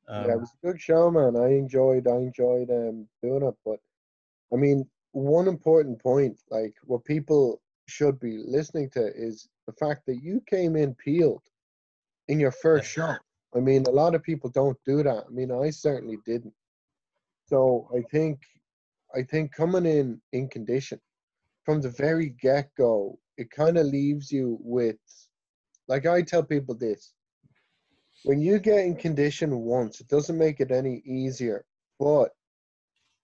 It was a good show, man. I enjoyed doing it. But, I mean, one important point, like, what people should be listening to is the fact that you came in peeled in your first shot. I mean, a lot of people don't do that. I mean, I certainly didn't. So I think coming in condition from the very get-go, it kind of leaves you with, like, I tell people this, when you get in condition once, it doesn't make it any easier, but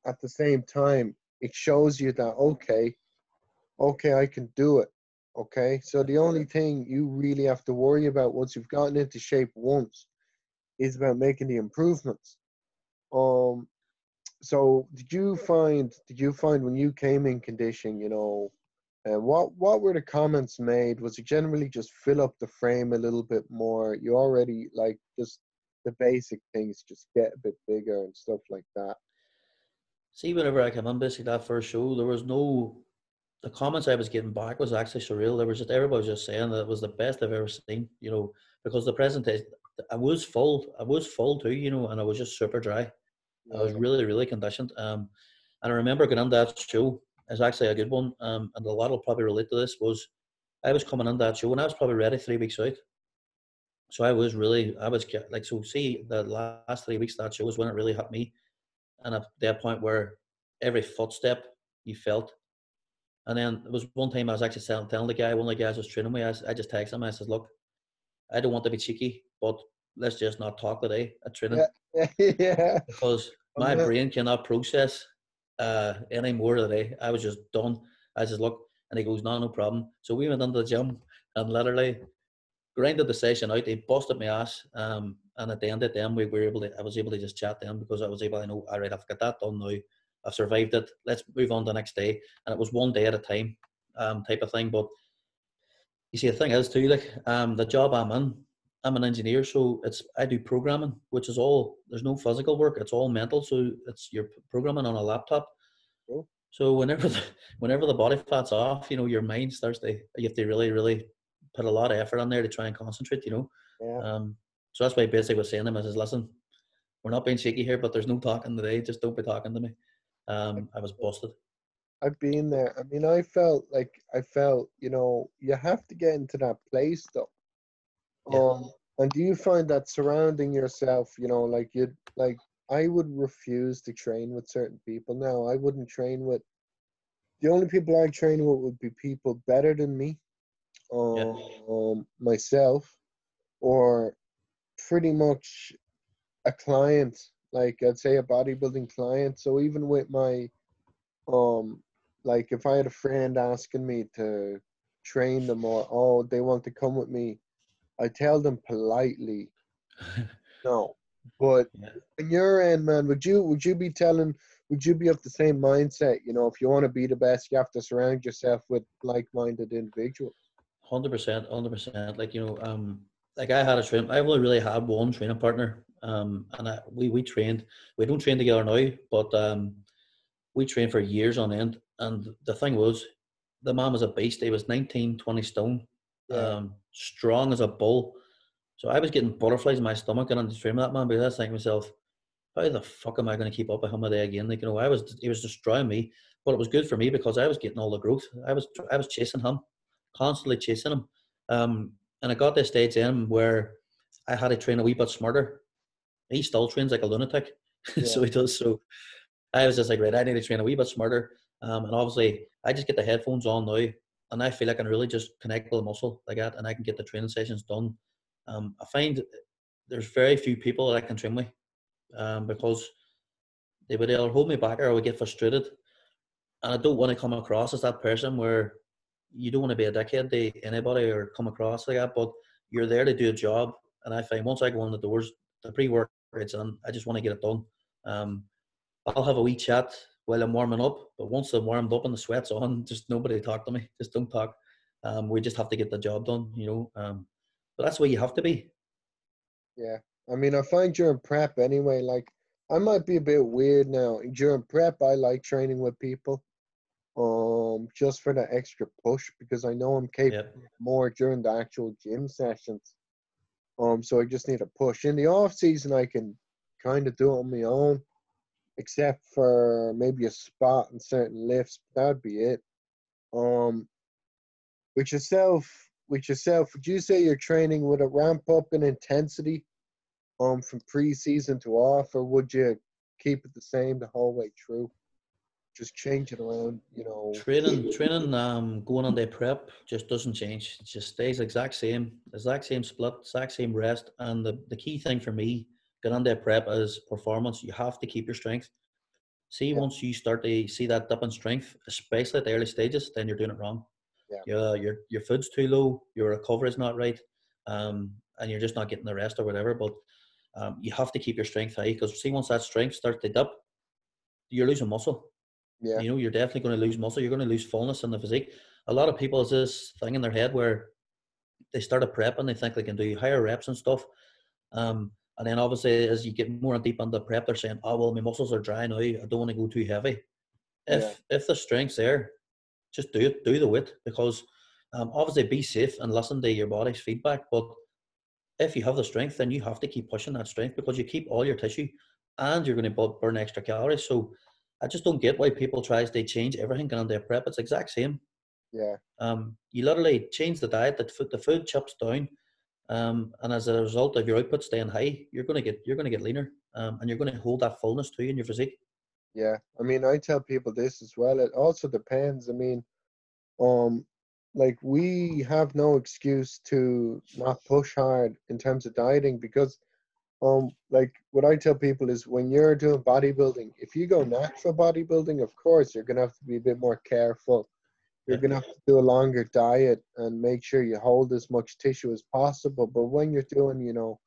at the same time, it shows you that, okay, I can do it, okay? So the only thing you really have to worry about once you've gotten into shape once is about making the improvements. So did you find when you came in condition, you know, what were the comments made? Was it generally just fill up the frame a little bit more? You already, like, just the basic things, just get a bit bigger and stuff like that. See, whenever I came on basically that first show, there was the comments I was getting back was actually surreal. There was just, everybody was just saying that it was the best I've ever seen, you know, because the presentation, I was full too, you know, and I was just super dry. I was really conditioned. And I remember going into that show, it's actually a good one, and a lot will probably relate to this, was I was coming into that show and I was probably ready 3 weeks out. So the last 3 weeks of that show was when it really hit me. And at that point where every footstep you felt. And then there was one time I was actually telling the guy, one of the guys was training me, I just texted him, I said, look, I don't want to be cheeky, but let's just not talk today at training. Yeah. Because my brain cannot process any more today. I was just done. I said, look, and he goes, no, no problem. So we went into the gym and literally grinded the session out. He busted my ass. And at the end of them, I was able to just chat to him because I was able to know, all right, I've got that done now. I've survived it. Let's move on to the next day. And it was one day at a time type of thing. But you see, the thing is too, like the job I'm in, I'm an engineer, so I do programming, which is all, there's no physical work, it's all mental. So you're programming on a laptop. Cool. So whenever the body fat's off, you know, your mind starts to, you have to really, really put a lot of effort in there to try and concentrate, you know. Yeah. So that's why basically was saying to him, I says, listen, we're not being shaky here, but there's no talking today, just don't be talking to me. I was busted. I've been there. I mean, I felt, you know, you have to get into that place though. Yeah. And do you find that surrounding yourself, you know, like I would refuse to train with certain people now. I wouldn't train with, the only people I train with would be people better than me, myself, or pretty much a client, like I'd say a bodybuilding client. So even with my, like if I had a friend asking me to train them or, oh, they want to come with me, I tell them politely, no. But on your end, man, would you be of the same mindset? You know, if you want to be the best, you have to surround yourself with like-minded individuals. 100%, 100%. Like, you know, like I had a train. I only really had one training partner, and we trained. We don't train together now, but we trained for years on end. And the thing was, the man was a beast. He was 19, 20 stone. Yeah. Strong as a bull. So I was getting butterflies in my stomach and on the stream of that man, because I was thinking to myself, how the fuck am I going to keep up with him a day again? Like, you know, he was destroying me, but it was good for me because I was getting all the growth. I was chasing him, constantly chasing him. And I got this stage in where I had to train a wee bit smarter. He still trains like a lunatic. Yeah. So he does. So I was just like, right, I need to train a wee bit smarter. And obviously I just get the headphones on now, and I feel I can really just connect with the muscle like that, and I can get the training sessions done. I find there's very few people that I can train with because they would either hold me back or I would get frustrated. And I don't want to come across as that person where you don't want to be a dickhead to anybody or come across like that, but you're there to do a job. And I find once I go in the doors, the pre-work it's on, I just want to get it done. I'll have a wee chat while I'm warming up, but once I'm warmed up and the sweat's on, just nobody talk to me. Just don't talk. We just have to get the job done, you know. But that's where you have to be. Yeah. I mean, I find during prep anyway, like, I might be a bit weird now. During prep, I like training with people just for the extra push because I know I'm capable more during the actual gym sessions. So I just need a push. In the off-season, I can kind of do it on my own, except for maybe a spot and certain lifts. That'd be it. With yourself, would you say your training would it ramp up in intensity from pre-season to off, or would you keep it the same the whole way through? Just change it around, you know. Training, going on day prep just doesn't change. It just stays exact same split, exact same rest. And the key thing for me, get on that prep as performance. You have to keep your strength. See, once you start to see that dip in strength, especially at the early stages, then you're doing it wrong. Yeah. Your food's too low. Your recovery is not right, and you're just not getting the rest or whatever. But you have to keep your strength high because see, once that strength starts to dip, you're losing muscle. Yeah. You know, you're definitely going to lose muscle. You're going to lose fullness in the physique. A lot of people has this thing in their head where they start a prep and they think they can do higher reps and stuff. And then obviously as you get more deep into prep, they're saying, oh, well, my muscles are dry now. I don't want to go too heavy. If the strength's there, just do it. Do the weight because obviously be safe and listen to your body's feedback. But if you have the strength, then you have to keep pushing that strength because you keep all your tissue and you're going to burn extra calories. So I just don't get why people try to change everything on their prep. It's exact same. Yeah. You literally change the diet, the food chips down. And as a result of your output staying high, you're going to get leaner, and you're going to hold that fullness to you in your physique. Yeah. I mean, I tell people this as well. It also depends. I mean, like, we have no excuse to not push hard in terms of dieting, because like what I tell people is, when you're doing bodybuilding, if you go natural bodybuilding, of course you're going to have to be a bit more careful. You're going to have to do a longer diet and make sure you hold as much tissue as possible. But when you're doing, you know,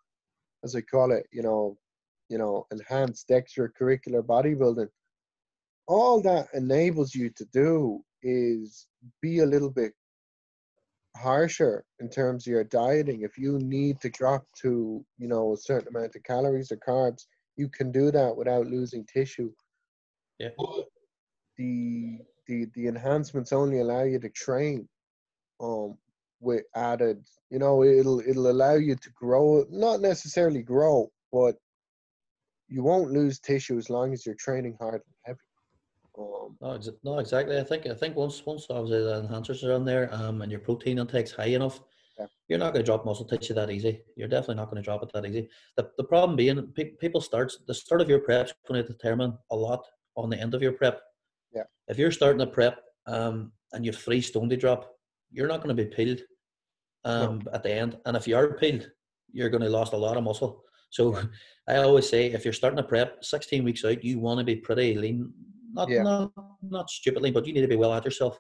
as I call it, you know, enhanced extracurricular bodybuilding, all that enables you to do is be a little bit harsher in terms of your dieting. If you need to drop to, you know, a certain amount of calories or carbs, you can do that without losing tissue. Yeah. The enhancements only allow you to train with added, you know, it'll allow you to grow, not necessarily grow, but you won't lose tissue as long as you're training hard and heavy. No, exactly. I think once obviously the enhancers are in there, and your protein intake's high enough, yeah, you're not going to drop muscle tissue that easy. You're definitely not going to drop it that easy. The problem being, people the start of your prep's going to determine a lot on the end of your prep. Yeah. If you're starting a prep and you've 3 stone to drop, you're not going to be peeled at the end. And if you are peeled, you're going to lost a lot of muscle. So I always say, if you're starting a prep 16 weeks out, you want to be pretty lean. Not stupidly, but you need to be well at yourself.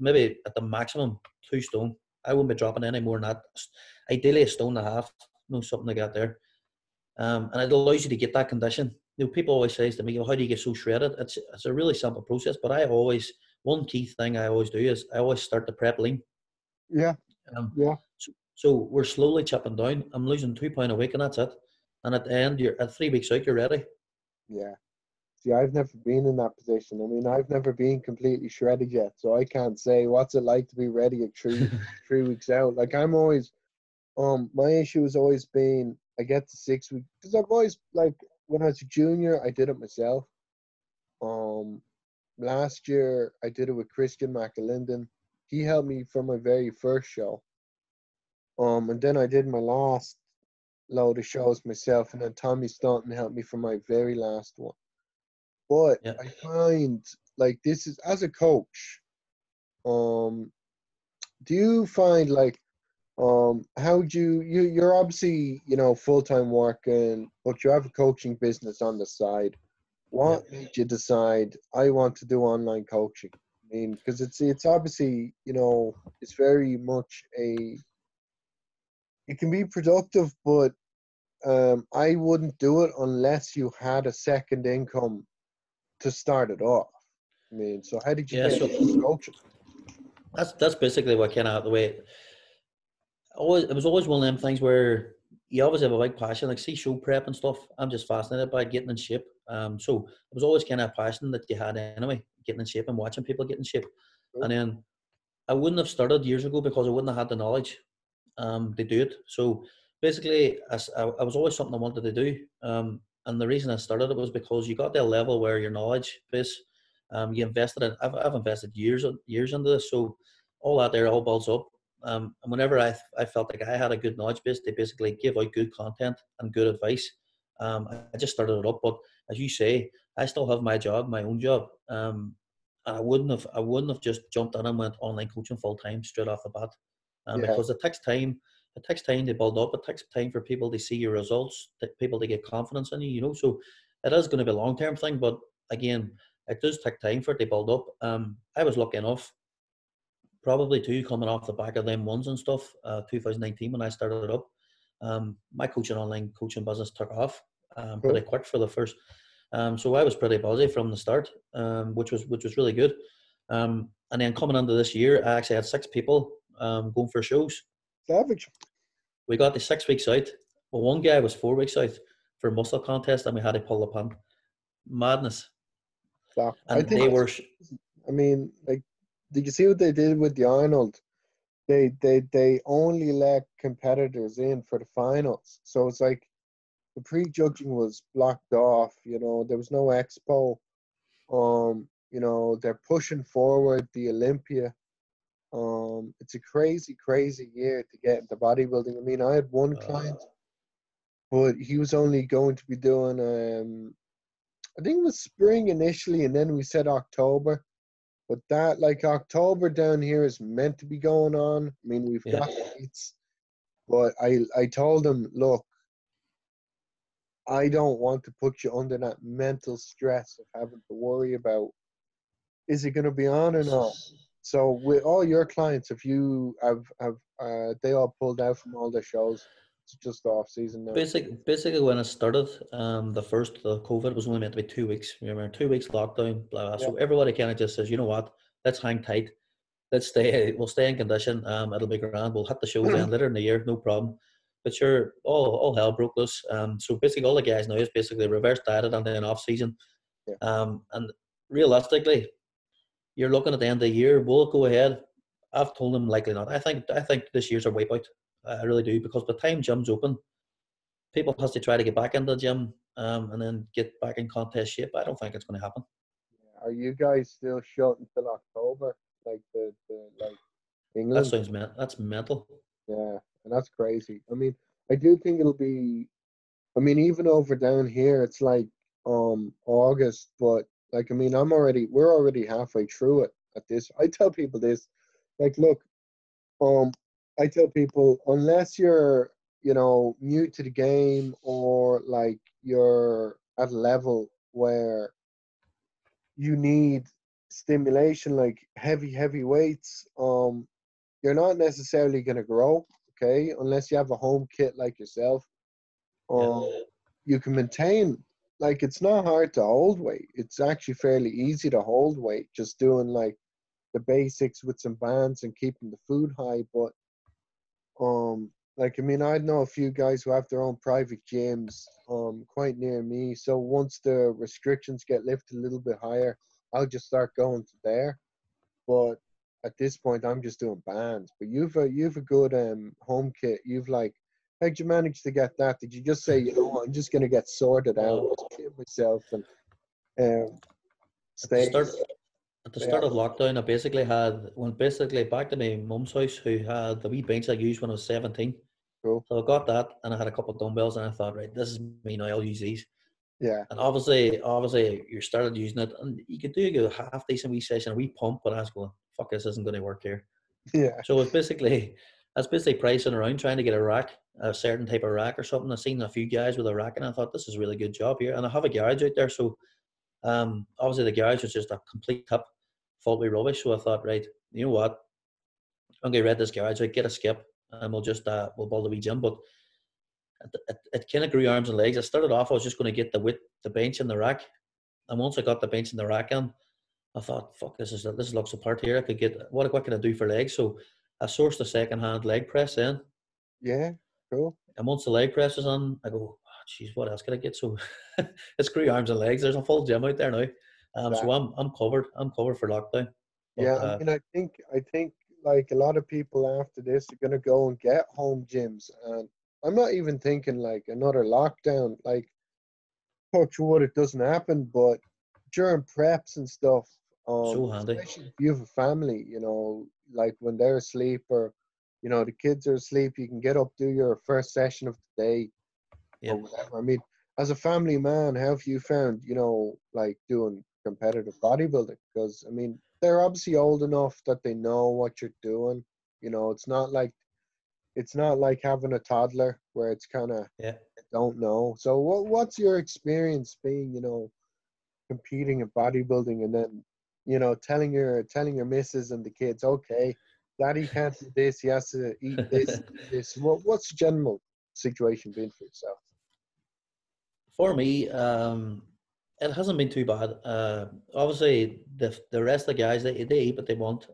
Maybe at the maximum 2 stone. I wouldn't be dropping any more than that. Ideally 1.5 stone, something like that there. And it allows you to get that condition. You know, people always say to me, well, how do you get so shredded? It's a really simple process, but one key thing I always do is I always start the prep lean. Yeah. So we're slowly chipping down. I'm losing 2 pounds a week, and that's it. And at the end, you're at 3 weeks out, you're ready. Yeah. See, I've never been in that position. I mean, I've never been completely shredded yet, so I can't say what's it like to be ready at three weeks out. Like, I'm always, my issue has always been, I get to 6 weeks, because I've always, like, when I was a junior, I did it myself. Last year, I did it with Christian McAlinden. He helped me for my very first show. And then I did my last load of shows myself, and then Tommy Staunton helped me for my very last one. But yeah, I find, like, this is, as a coach, do you find, like, how do you're obviously, you know, full-time working, but you have a coaching business on the side. What made you decide, I want to do online coaching? I mean, because it's obviously, you know, it's very much it can be productive, but I wouldn't do it unless you had a second income to start it off. I mean, so how did you get coaching? That's basically what came out of the way. It was always one of them things where you always have a big passion, like, see show prep and stuff. I'm just fascinated by getting in shape. So it was always kind of a passion that you had anyway, getting in shape and watching people get in shape. Sure. And then I wouldn't have started years ago because I wouldn't have had the knowledge to do it. So basically, I was always something I wanted to do. And the reason I started it was because you got to a level where your knowledge base, you invested in. I've invested years into this, so all that there all builds up. And whenever I felt like I had a good knowledge base, they basically give out good content and good advice. I just started it up, but as you say, I still have my own job. And I wouldn't have just jumped in and went online coaching full time straight off the bat, because it takes time. It takes time to build up. It takes time for people to see your results, people to get confidence in you, you know. So it is going to be a long-term thing, but again, it does take time for it to build up. I was lucky enough, probably too, coming off the back of them ones and stuff, 2019 when I started it up. My online coaching business took off pretty quick for the first. So I was pretty busy from the start, which was really good. And then coming into this year, I actually had 6 people going for shows. Savage. We got the 6 weeks out. Well, one guy was 4 weeks out for a muscle contest, and we had to pull the pin. Madness. Yeah, and they were. I mean, like, did you see what they did with the Arnold? They only let competitors in for the finals, so it's like the prejudging was blocked off. You know, there was no expo. You know, they're pushing forward the Olympia. It's a crazy year to get into bodybuilding. I mean, I had one client, but he was only going to be doing I think it was spring initially, and then we said October, But that, like, October down here is meant to be going on. I mean, we've got dates. But I told them, look, I don't want to put you under that mental stress of having to worry about, is it going to be on or not? So with all your clients, if you have they all pulled out from all their shows, it's just off season now. Basically, when it started, the COVID was only meant to be 2 weeks. Remember, 2 weeks lockdown, blah, blah. Yeah. So everybody kind of just says, you know what, let's hang tight. Let's stay. We'll stay in condition. It'll be grand. We'll hit the show then later in the year, no problem. But sure, all hell broke loose. So basically, all the guys now is basically reverse dieted and then off season. Yeah. And realistically, you're looking at the end of the year. We'll go ahead. I've told them likely not. I think this year's a wipeout. I really do, because by the time gyms open, people has to try to get back into the gym and then get back in contest shape. I don't think it's going to happen. Are you guys still shut until October? Like like England. That sounds that's mental. Yeah, and that's crazy. I mean, I do think it'll be. I mean, even over down here, it's like August, but like I mean, we're already halfway through it at this. I tell people this, like, look, I tell people unless you're new to the game or like you're at a level where you need stimulation like heavy weights, you're not necessarily going to grow, okay, unless you have a home kit like yourself. You can maintain, like, it's not hard to hold weight. It's actually fairly easy to hold weight, just doing like the basics with some bands and keeping the food high. But like, I mean, I know a few guys who have their own private gyms quite near me, so once the restrictions get lifted a little bit higher, I'll just start going to there. But at this point, I'm just doing bands. But you've a good home kit. You've like, how'd you manage to get that? Did you just say, you know what, I'm just going to get sorted out, kill myself, and stay? At the start of lockdown, I basically went back to my mum's house, who had the wee bench I used when I was 17. Cool. So I got that, and I had a couple of dumbbells, and I thought, right, this is me now, I'll use these. Yeah. And obviously, you started using it, and you could do a half decent wee session, a wee pump, but I was going, fuck, this isn't going to work here. Yeah. So that's basically pricing around, trying to get a rack, a certain type of rack or something. I've seen a few guys with a rack, and I thought, this is a really good job here. And I have a garage out there, so obviously the garage was just a complete tip, faulty rubbish. So I thought, right, you know what, I'm going to rent this garage out, get a skip, and we'll build a wee gym. But it kind of grew arms and legs. I started off, I was just going to get the bench and the rack. And once I got the bench and the rack in, I thought, fuck, this looks apart here. I could get, what can I do for legs? So I sourced a second-hand leg press then. Yeah, cool. And once the leg press is on, I go, jeez, what else can I get? So it's grew arms and legs. There's a full gym out there now. So I'm covered. I'm covered for lockdown. But, yeah, I mean, I think like a lot of people after this are going to go and get home gyms. And I'm not even thinking like another lockdown, like, touch wood, it doesn't happen, but during preps and stuff, so handy. Especially if you have a family, like when they're asleep or, the kids are asleep, you can get up, do your first session of the day or whatever. I mean, as a family man, how have you found, like doing competitive bodybuilding? Because, I mean, they're obviously old enough that they know what you're doing. It's not like having a toddler where it's kind of don't know. So what's your experience being, competing in bodybuilding and then, telling your missus and the kids, okay, daddy can't do this, he has to eat this, this. What's the general situation been for yourself? For me, it hasn't been too bad. Obviously, the rest of the guys, they eat what they want.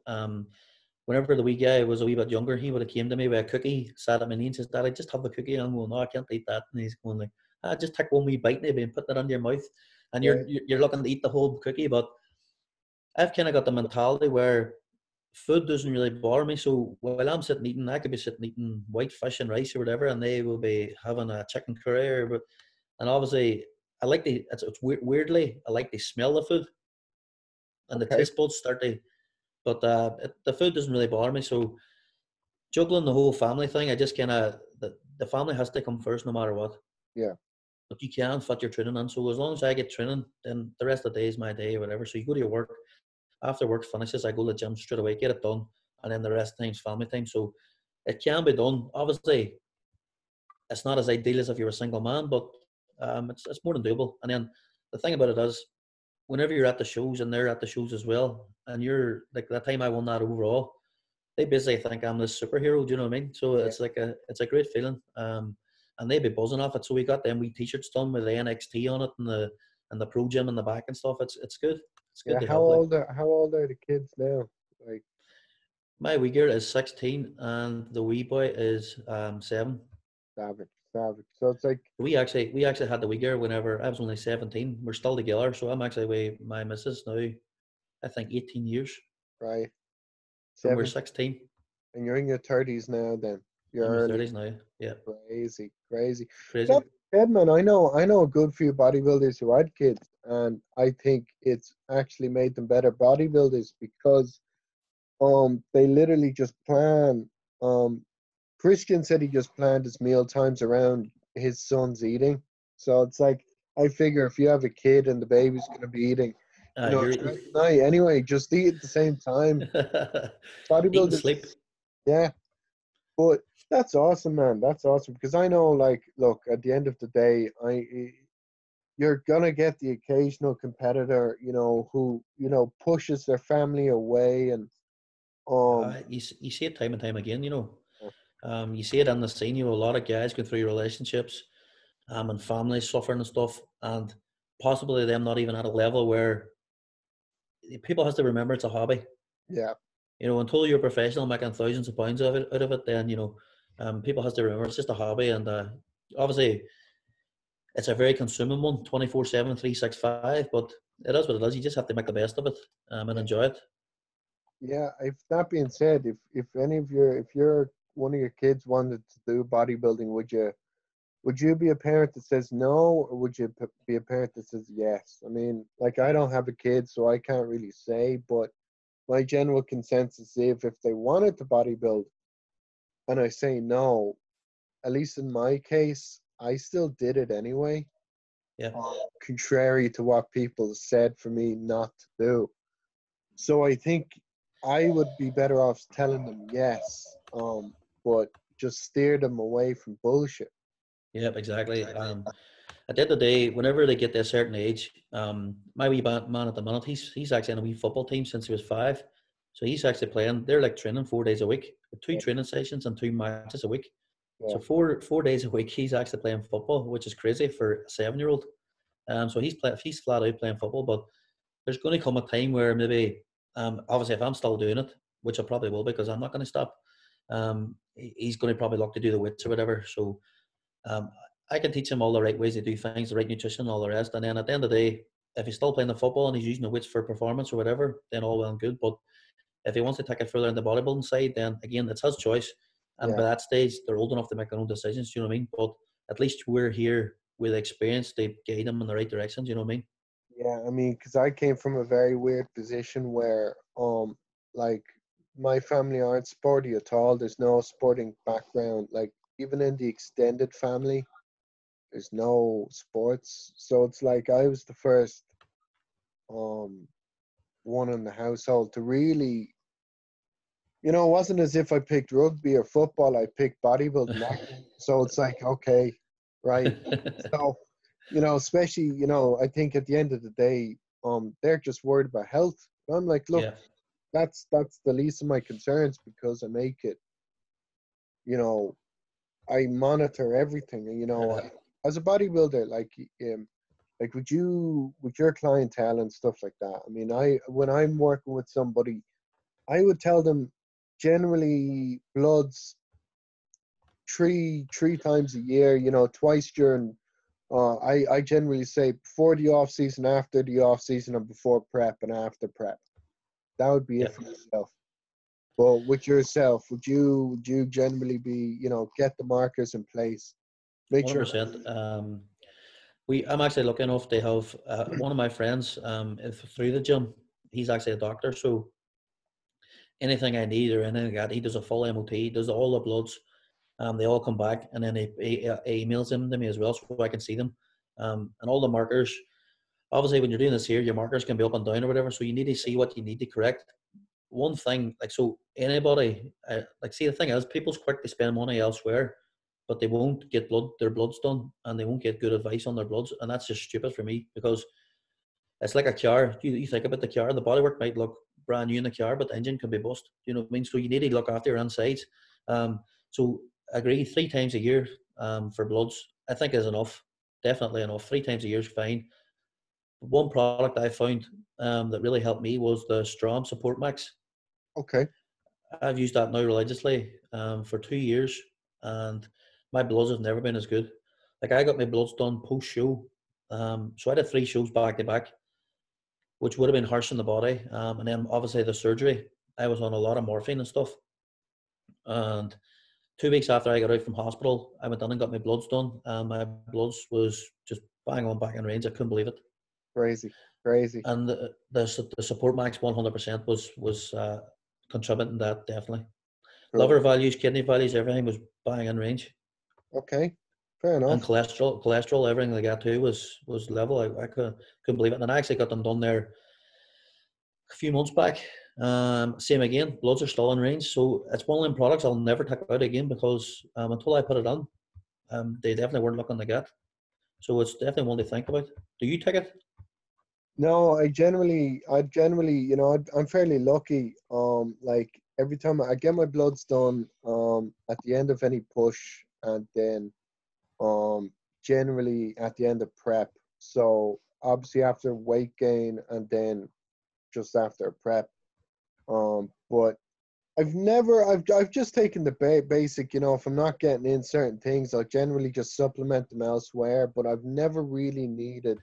Whenever the wee guy was a wee bit younger, he would have came to me with a cookie, sat at my knee and says, Dad, I just have a cookie. And I'm going, no, I can't eat that. And he's going like, just take one wee bite maybe and put that under your mouth. And you're looking to eat the whole cookie. But I've kind of got the mentality where food doesn't really bother me. So while I'm sitting eating, I could be sitting eating white fish and rice or whatever, and they will be having a chicken curry. And obviously, I like the, it's weirdly, I like the smell of food. And the taste buds start to... But the food doesn't really bother me. So juggling the whole family thing, I just kind of, the family has to come first no matter what. Yeah. But you can fit your training in. So as long as I get training, then the rest of the day is my day or whatever. So you go to your work. after work finishes, I go to the gym straight away, get it done, and then the rest of the time's family time. So it can be done. Obviously, it's not as ideal as if you were a single man, but it's more than doable. And then the thing about it is, whenever you're at the shows and they're at the shows as well, and you're like, that time I won that overall, they basically think I'm this superhero. Do you know what I mean? So it's like a great feeling. And they'd be buzzing off it. So we got them wee t-shirts done with the NXT on it and the Pro Gym in the back and stuff. It's good. It's good. Yeah, how old are the kids now? Like, my wee girl is 16 and the wee boy is 7. Savage. So it's like we actually had the wee girl whenever I was only 17. We're still together, so I'm actually with my missus now, I think 18 years. Right. So we're 16. And you're in your 30s now then. You're in your 30s now, yeah. Crazy. Man, I know a good few bodybuilders who had kids, and I think it's actually made them better bodybuilders because they literally just plan. Christian said he just planned his meal times around his son's eating. So it's like, I figure if you have a kid and the baby's going to be eating, anyway, just eat at the same time. Bodybuilders, sleep. Yeah. But that's awesome, man. That's awesome. Because I know, like, look, at the end of the day, you're going to get the occasional competitor, who, pushes their family away. And you see it time and time again, you see it on the scene, a lot of guys go through relationships and families suffering and stuff. And possibly them not even at a level where people have to remember it's a hobby. Yeah. Until you're professional making thousands of pounds out of it, then, people have to remember it's just a hobby. And obviously, it's a very consuming one, 24-7, 365, but it is what it is. You just have to make the best of it and enjoy it. Yeah, if that being said, if one of your kids wanted to do bodybuilding, would you be a parent that says no, or would you be a parent that says yes? I mean, like, I don't have a kid, so I can't really say, but my general consensus is if they wanted to bodybuild and I say no, at least in my case, I still did it anyway. Yeah. Contrary to what people said for me not to do. So I think I would be better off telling them yes, but just steer them away from bullshit. Yeah, exactly. At the end of the day, whenever they get to a certain age, my wee man at the minute, he's actually in a wee football team since he was 5. So he's actually playing. They're like training 4 days a week, 2 training sessions and 2 matches a week. Yeah. So four days a week, he's actually playing football, which is crazy for a 7-year-old. So he's flat out playing football. But there's going to come a time where maybe, obviously, if I'm still doing it, which I probably will because I'm not going to stop, he's going to probably look to do the weights or whatever. So I can teach him all the right ways to do things, the right nutrition, all the rest. And then at the end of the day, if he's still playing the football and he's using the weights for performance or whatever, then all well and good. But if he wants to take it further in the bodybuilding side, then again, it's his choice. And by that stage, they're old enough to make their own decisions, do you know what I mean? But at least we're here with experience to guide them in the right direction, do you know what I mean? Yeah, I mean, because I came from a very weird position where, like, my family aren't sporty at all. There's no sporting background. Like, even in the extended family, there's no sports. So it's like I was the first one in the household to really, it wasn't as if I picked rugby or football. I picked bodybuilding. So it's like, okay, right. So, especially, I think at the end of the day, they're just worried about health. And I'm like, look, that's the least of my concerns because I make it, I monitor everything, as a bodybuilder, like with your clientele and stuff like that. I mean, when I'm working with somebody, I would tell them generally bloods three times a year, twice during, I generally say before the off season, after the off season, and before prep and after prep. That would be it for myself. But with yourself, would you generally be, get the markers in place? Make 100%. Sure. I'm actually lucky enough to have one of my friends through the gym. He's actually a doctor, so anything I need or anything like that, he does a full MOT, does all the bloods. They all come back, and then he emails them to me as well, so I can see them. And all the markers. obviously when you're doing this here, your markers can be up and down or whatever, so you need to see what you need to correct. One thing, like, so anybody, like, see, the thing is, people's quick to spend money elsewhere, but they won't get their bloods done, and they won't get good advice on their bloods, and that's just stupid for me, because it's like a car. You think about the car, the bodywork might look brand new in the car, but the engine can be bust. You know what I mean? So you need to look after your insides. So I agree, 3 times a year for bloods, I think is enough. Definitely enough. 3 times a year is fine. But one product I found that really helped me was the Strom Support Max. Okay. I've used that now religiously for 2 years, and my bloods have never been as good. Like, I got my bloods done post-show. So I did 3 shows back-to-back, which would have been harsh on the body. And then, obviously, the surgery. I was on a lot of morphine and stuff. And 2 weeks after I got out from hospital, I went down and got my bloods done. My bloods was just bang on back in range. I couldn't believe it. Crazy, crazy. And the Support Max 100% was contributing to that, definitely. Cool. Liver values, kidney values, everything was bang in range. Okay, fair enough. And cholesterol, everything they got to was level. I couldn't believe it. And I actually got them done there a few months back. Same again, bloods are still in range, so it's one of them products I'll never take out again, because until I put it on, they definitely weren't looking to get. So it's definitely one to think about. Do you take it? No, I generally, you know, I'm fairly lucky. Like, every time I get my bloods done, at the end of any push, and then, generally at the end of prep. So obviously after weight gain, and then just after prep. But I've just taken the basic, you know, if I'm not getting in certain things, I'll generally just supplement them elsewhere, but I've never really needed,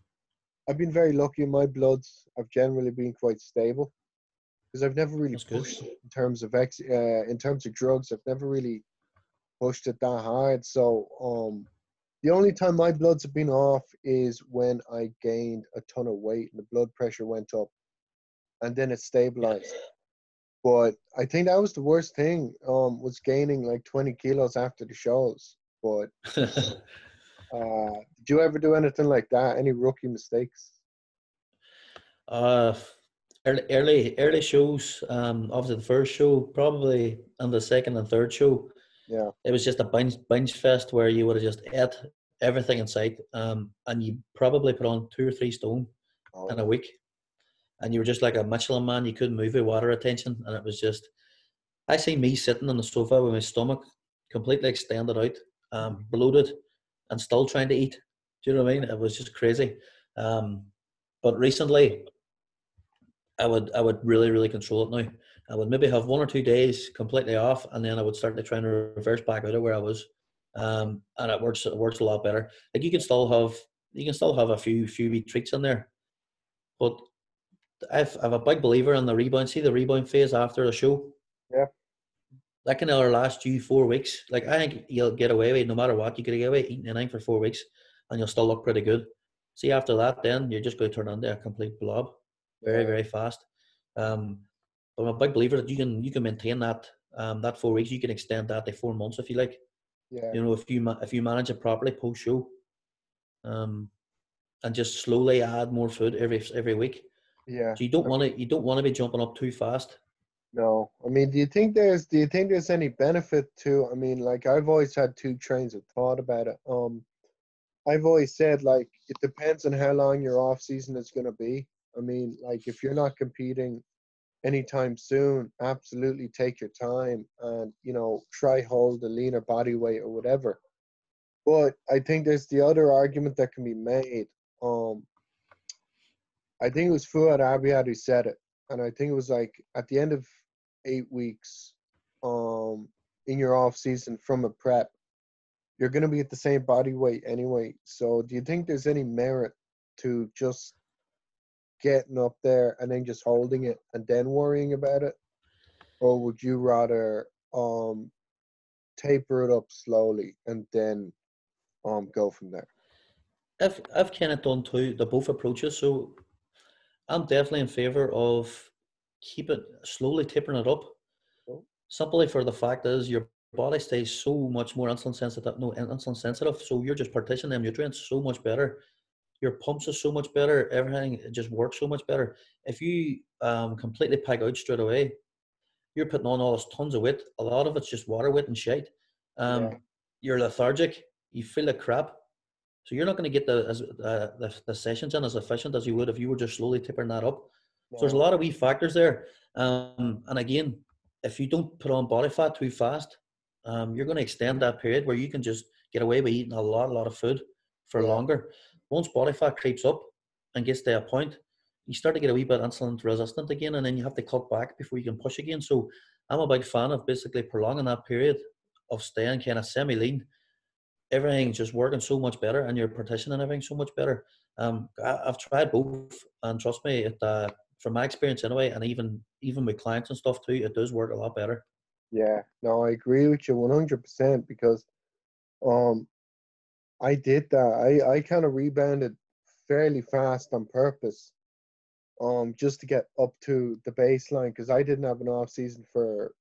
I've been very lucky in my bloods. I've generally been quite stable, because I've never really pushed in terms of drugs. I've never really pushed it that hard. So, the only time my bloods have been off is when I gained a ton of weight and the blood pressure went up, and then it stabilized. But I think that was the worst thing, was gaining like 20 kilos after the shows. But did you ever do anything like that? Any rookie mistakes? Early shows, obviously the first show, probably, and the second and third show. Yeah. It was just a binge fest where you would have just ate everything in sight, and you probably put on 2 or 3 stone in a week. And you were just like a Michelin man. You couldn't move your water retention. And it was just, I see me sitting on the sofa with my stomach completely extended out, bloated, and still trying to eat. Do you know what I mean? It was just crazy. But recently, I would really, really control it now. I would maybe have 1 or 2 days completely off, and then I would start to try and reverse back out of where I was. And it works a lot better. Like, you can still have a few wee treats in there, but I'm a big believer in the rebound. See the rebound phase after the show? Yeah. That can last you 4 weeks. Like, I think you'll get away with, no matter what, you could get away eating anything for 4 weeks, and you'll still look pretty good. See, after that, then you're just going to turn into a complete blob very, very fast. But I'm a big believer that you can maintain that, that 4 weeks. You can extend that to 4 months if you like. Yeah. You know, if you manage it properly post-show, and just slowly add more food every week. Yeah. So you don't want to be jumping up too fast. No. I mean, do you think there's any benefit to, I mean, like, I've always had 2 trains of thought about it. I've always said, like, it depends on how long your off season is going to be. I mean, like, if you're not competing anytime soon, absolutely take your time and, you know, try hold a leaner body weight or whatever. But I think there's the other argument that can be made. I think it was Fuad Abiad who said it, and I think it was like at the end of 8 weeks, in your off season from a prep, you're going to be at the same body weight anyway. So do you think there's any merit to just getting up there and then just holding it and then worrying about it, or would you rather taper it up slowly and then go from there? I've kind of done the both approaches, so I'm definitely in favour of slowly tapering it up. Cool. Simply for the fact is your body stays so much more insulin sensitive, so you're just partitioning them nutrients so much better. your pumps are so much better, everything, it just works so much better. If you completely pack out straight away, you're putting on all this tons of weight. A lot of it's just water weight and shite. Yeah. You're lethargic, you feel like crap. So you're not going to get the sessions in as efficient as you would if you were just slowly tipping that up. Yeah. So there's a lot of wee factors there. And again, if you don't put on body fat too fast, you're going to extend that period where you can just get away by eating a lot of food for longer. Once body fat creeps up and gets to a point, you start to get a wee bit insulin resistant again, and then you have to cut back before you can push again. So I'm a big fan of basically prolonging that period of staying kind of semi-lean. Everything's just working so much better, and your partition and everything so much better. I've tried both, and trust me, from my experience anyway, and even with clients and stuff too, it does work a lot better. Yeah, no, I agree with you 100% because I did that. I kind of rebounded fairly fast on purpose just to get up to the baseline because I didn't have an off-season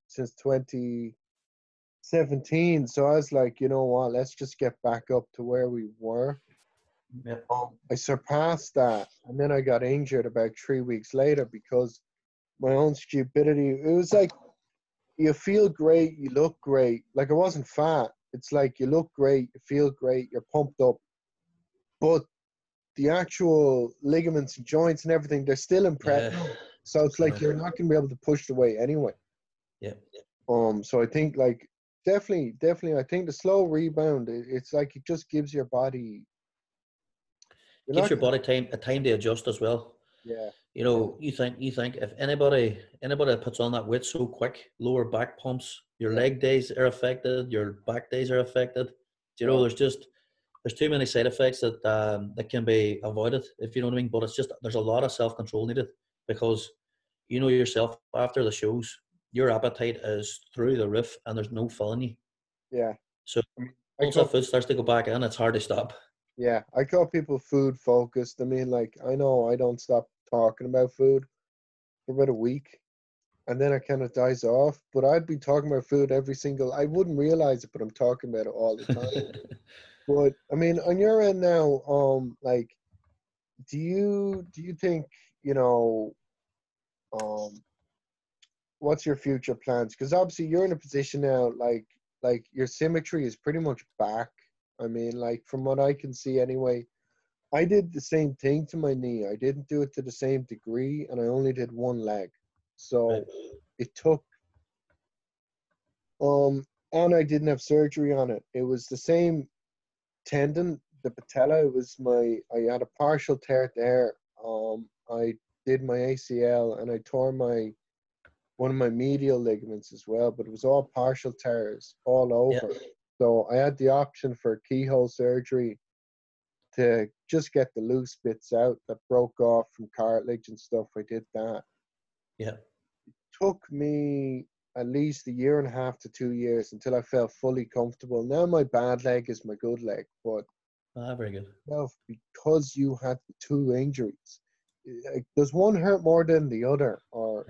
since 2017. So I was like, you know what, let's just get back up to where we were. Yeah. I surpassed that, and then I got injured about 3 weeks later because my own stupidity. It was like, you feel great, you look great. Like, I wasn't fat. It's like, you look great, you feel great, you're pumped up, but the actual ligaments and joints and everything, they're still in prep. Yeah. So it's like, you're not going to be able to push the weight anyway. Yeah. So I think, like, definitely, I think the slow rebound, it's like, it just gives your body... Gives your body time to adjust as well. Yeah. You know, you think if anybody puts on that weight so quick, lower back pumps, your leg days are affected, your back days are affected. Do you know, there's too many side effects that that can be avoided, if you know what I mean. But it's just, there's a lot of self-control needed because you know yourself, after the shows, your appetite is through the roof and there's no filling you. Yeah. So once that food starts to go back in, it's hard to stop. Yeah, I call people food focused. I mean, like, I know I don't stop talking about food for about a week, and then it kind of dies off. But I'd be talking about food I wouldn't realize it, but I'm talking about it all the time. But I mean, on your end now, like, do you think, you know, what's your future plans? Because obviously you're in a position now, like your symmetry is pretty much back. I mean, like, from what I can see anyway, I did the same thing to my knee. I didn't do it to the same degree, and I only did one leg. So it took, and I didn't have surgery on it. It was the same tendon, the patella. It was I had a partial tear there. I did my ACL, and I tore one of my medial ligaments as well, but it was all partial tears all over. Yeah. So I had the option for keyhole surgery to just get the loose bits out that broke off from cartilage and stuff. I did that. Yeah. It took me at least a year and a half to 2 years until I felt fully comfortable. Now my bad leg is my good leg, but very good. Because you had the two injuries, does one hurt more than the other? Or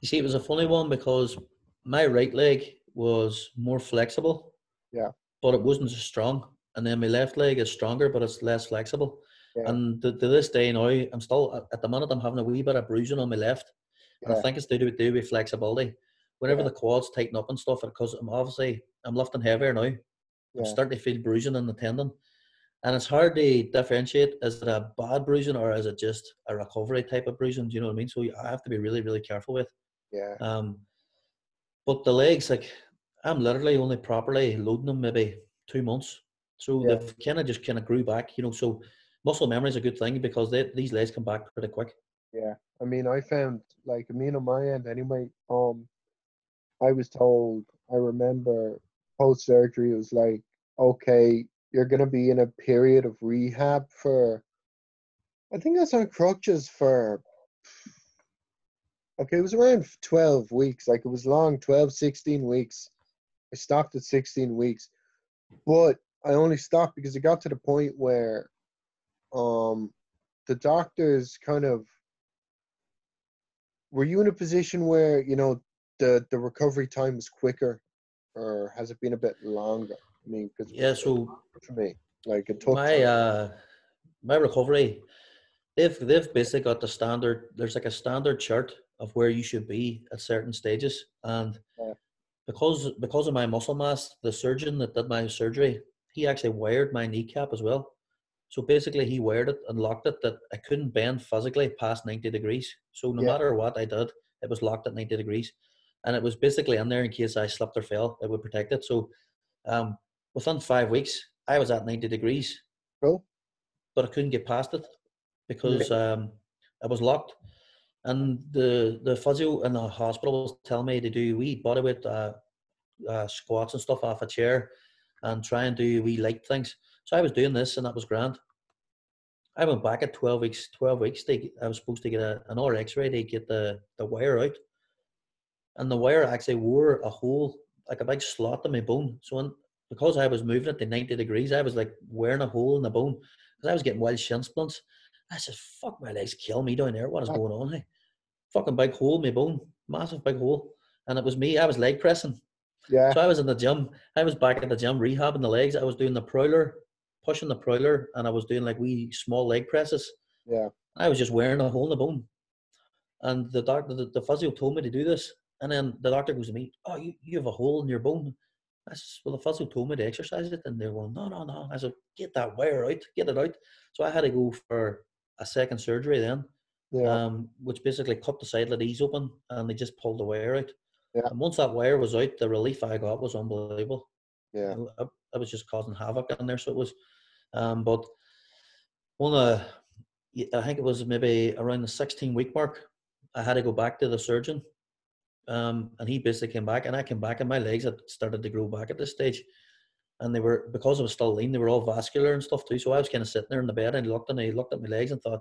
you see, it was a funny one because my right leg was more flexible, yeah, but it wasn't as strong. And then my left leg is stronger, but it's less flexible. Yeah. And to this day now, I'm still, at the minute, I'm having a wee bit of bruising on my left. Yeah. And I think it's to do with flexibility. Whenever the quads tighten up and stuff, because I'm lifting heavier now, I'm starting to feel bruising in the tendon. And it's hard to differentiate, is it a bad bruising or is it just a recovery type of bruising? Do you know what I mean? So I have to be really, really careful with. Yeah. But the legs, like, I'm literally only properly loading them maybe 2 months. So they've kind of grew back, you know. So muscle memory is a good thing because these legs come back pretty quick. Yeah. I mean, I found, like, I mean, on my end anyway, I was told, I remember post-surgery, it was like, okay, you're going to be in a period of rehab for, I think I was on crutches for... Okay, it was around 12 weeks. Like, it was long, 12, 16 weeks. I stopped at 16 weeks. But I only stopped because it got to the point where the doctors kind of... Were you in a position where, you know, the recovery time was quicker? Or has it been a bit longer? I mean, because... Yeah, so... For me, like, it took... My, my recovery, they've basically got the standard. There's like a standard chart of where you should be at certain stages, and yeah. because of my muscle mass, the surgeon that did my surgery, he actually wired my kneecap as well. So basically, he wired it and locked it that I couldn't bend physically past 90 degrees. So no matter what I did, it was locked at 90 degrees. And it was basically in there in case I slipped or fell, it would protect it. So within 5 weeks, I was at 90 degrees. Oh. But I couldn't get past it because I was locked. And the physio in the hospital was telling me to do wee bodyweight squats and stuff off a chair and try and do wee light things. So I was doing this, and that was grand. I went back at 12 weeks. 12 weeks, I was supposed to get another X-ray to get the wire out. And the wire actually wore a hole, like a big slot in my bone. So because I was moving it to 90 degrees, I was like wearing a hole in the bone. Because I was getting wild shin splints. I said, fuck, my legs kill me down there. What is going on here? Fucking big hole in my bone. Massive big hole. And it was me. I was leg pressing. Yeah. So I was in the gym. I was back at the gym rehabbing the legs. I was doing the prowler. Pushing the prowler, and I was doing like wee small leg presses. Yeah, I was just wearing a hole in the bone, and the doctor, the physio told me to do this, and then the doctor goes to me, "Oh, you have a hole in your bone." I said, "Well, the physio told me to exercise it," and they're going, "No, no, no." I said, "Get that wire out, get it out." So I had to go for a second surgery then, which basically cut the side of the knees open, and they just pulled the wire out. Yeah. And once that wire was out, the relief I got was unbelievable. Yeah, I was just causing havoc down there, so it was. But I think it was maybe around the 16-week mark, I had to go back to the surgeon, and he basically came back, and I came back, and my legs had started to grow back at this stage, and they were, because I was still lean, they were all vascular and stuff too. So I was kind of sitting there in the bed, and he looked at my legs and thought,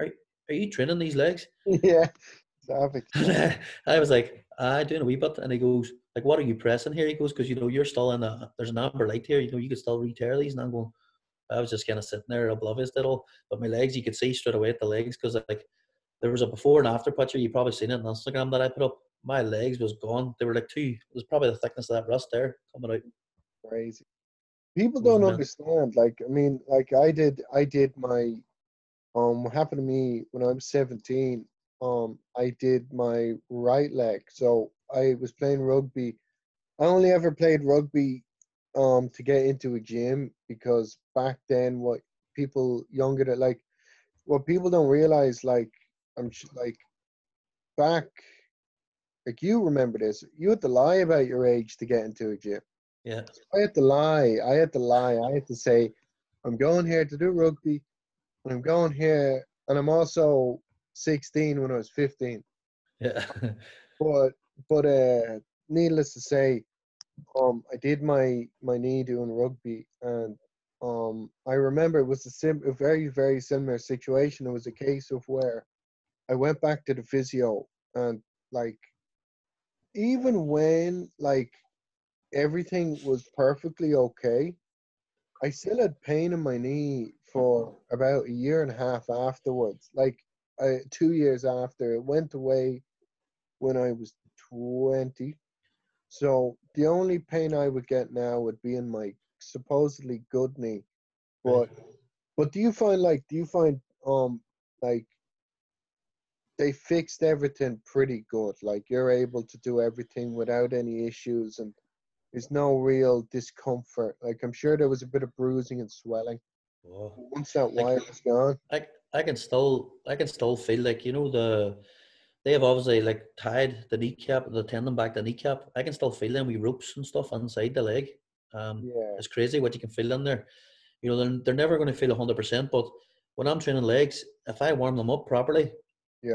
"Are you training these legs?" Yeah, exactly. I was like, "I doing a wee bit," and he goes, "Like, what are you pressing here?" He goes, "Because you know you're still in a, there's an amber light here. You know you could still re-tear these," and I'm going. I was just kind of sitting there oblivious to it all, but my legs, you could see straight away at the legs, because like there was a before and after picture, you probably seen it on Instagram that I put up. My legs was gone. They were like two. It was probably the thickness of that rust there coming out. Crazy. People don't understand. Like, I mean, like I did my what happened to me when I was 17. I did my right leg. So I was playing rugby. I only ever played rugby to get into a gym, because back then what people don't realize, you remember this, you had to lie about your age to get into a gym. Yeah. So I had to lie. I had to say, I'm going here to do rugby, and I'm going here, and I'm also 16 when I was 15. Yeah. but needless to say, I did my knee doing rugby, and I remember it was a very, very similar situation. It was a case of where I went back to the physio, and like even when like everything was perfectly okay, I still had pain in my knee for about a year and a half afterwards. Like 2 years after, it went away when I was 20. So the only pain I would get now would be in my supposedly good knee. But do you find like they fixed everything pretty good? Like you're able to do everything without any issues, and there's no real discomfort. Like I'm sure there was a bit of bruising and swelling. Whoa. Once that wire was gone. I can still feel like, you know, they have obviously like tied the kneecap, the tendon back the kneecap. I can still feel them with ropes and stuff inside the leg. It's crazy what you can feel in there. You know, they're never going to feel 100%, but when I'm training legs, if I warm them up properly,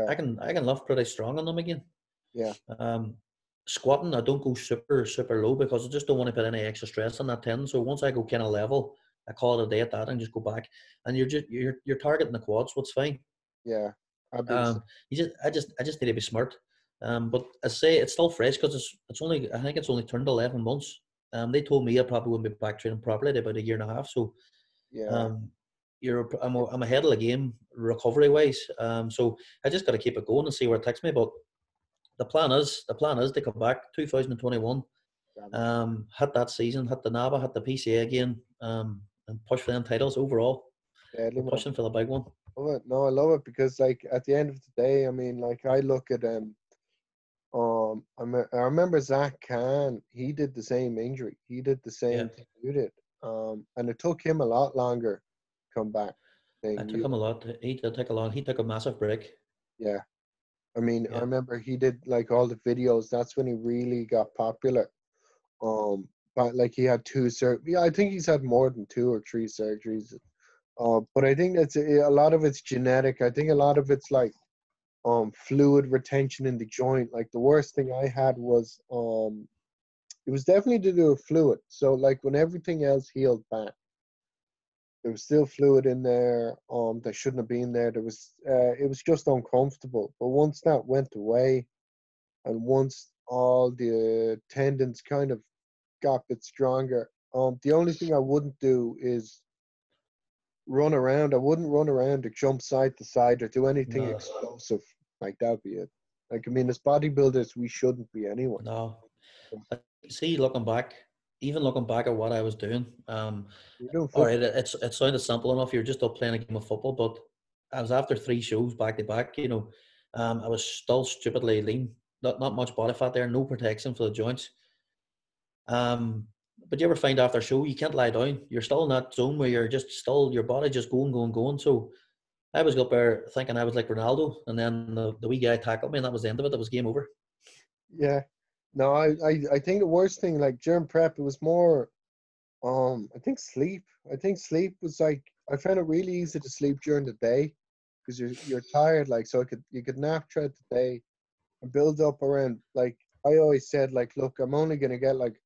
I can lift pretty strong on them again. Yeah. Squatting, I don't go super, super low, because I just don't want to put any extra stress on that tendon. So once I go kind of level, I call it a day at that and just go back. And you're targeting the quads, so it's fine. Yeah. I just need to be smart, but I say it's still fresh, because I think it's only turned 11 months. They told me I probably wouldn't be back training properly in about a year and a half. So, yeah, I'm ahead of the game recovery wise. So I just got to keep it going and see where it takes me. But the plan is to come back 2021, hit that season, hit the NABBA, hit the PCA again, and push for them titles overall. deadly, man. Pushing for the big one. Love it. No, I love it because, like, at the end of the day, I mean, like, I look at I remember Zach Kahn. He did the same injury. He did the same thing you did. And it took him a lot longer to come back. He took a massive break. Yeah. I mean, I remember he did, like, all the videos. That's when he really got popular. But, like, he had 2 surgeries. I think he's had more than 2 or 3 surgeries. But I think that's a lot of it's genetic. I think a lot of it's, like, fluid retention in the joint. Like, the worst thing I had was it was definitely to do with fluid. So, like, when everything else healed back, there was still fluid in there that shouldn't have been there. There was it was just uncomfortable. But once that went away and once all the tendons kind of got a bit stronger, the only thing I wouldn't do is run around. I wouldn't run around or jump side to side or do anything explosive. Like, that would be it. Like, I mean, as bodybuilders, we shouldn't be anyone. No. See, looking back at what I was doing, all right, it sounded simple enough. You're just up playing a game of football, but I was after 3 shows back to back, you know. I was still stupidly lean. Not much body fat there, no protection for the joints. But you ever find after a show, you can't lie down. You're still in that zone where you're just still, your body just going. So I was up there thinking I was like Ronaldo, and then the wee guy tackled me, and that was the end of it. That was game over. Yeah. No, I think the worst thing, like, during prep, it was more, I think sleep. I think sleep was, like, I found it really easy to sleep during the day because you're tired. Like, so you could nap throughout the day and build up around, like, I always said, like, look, I'm only going to get, like,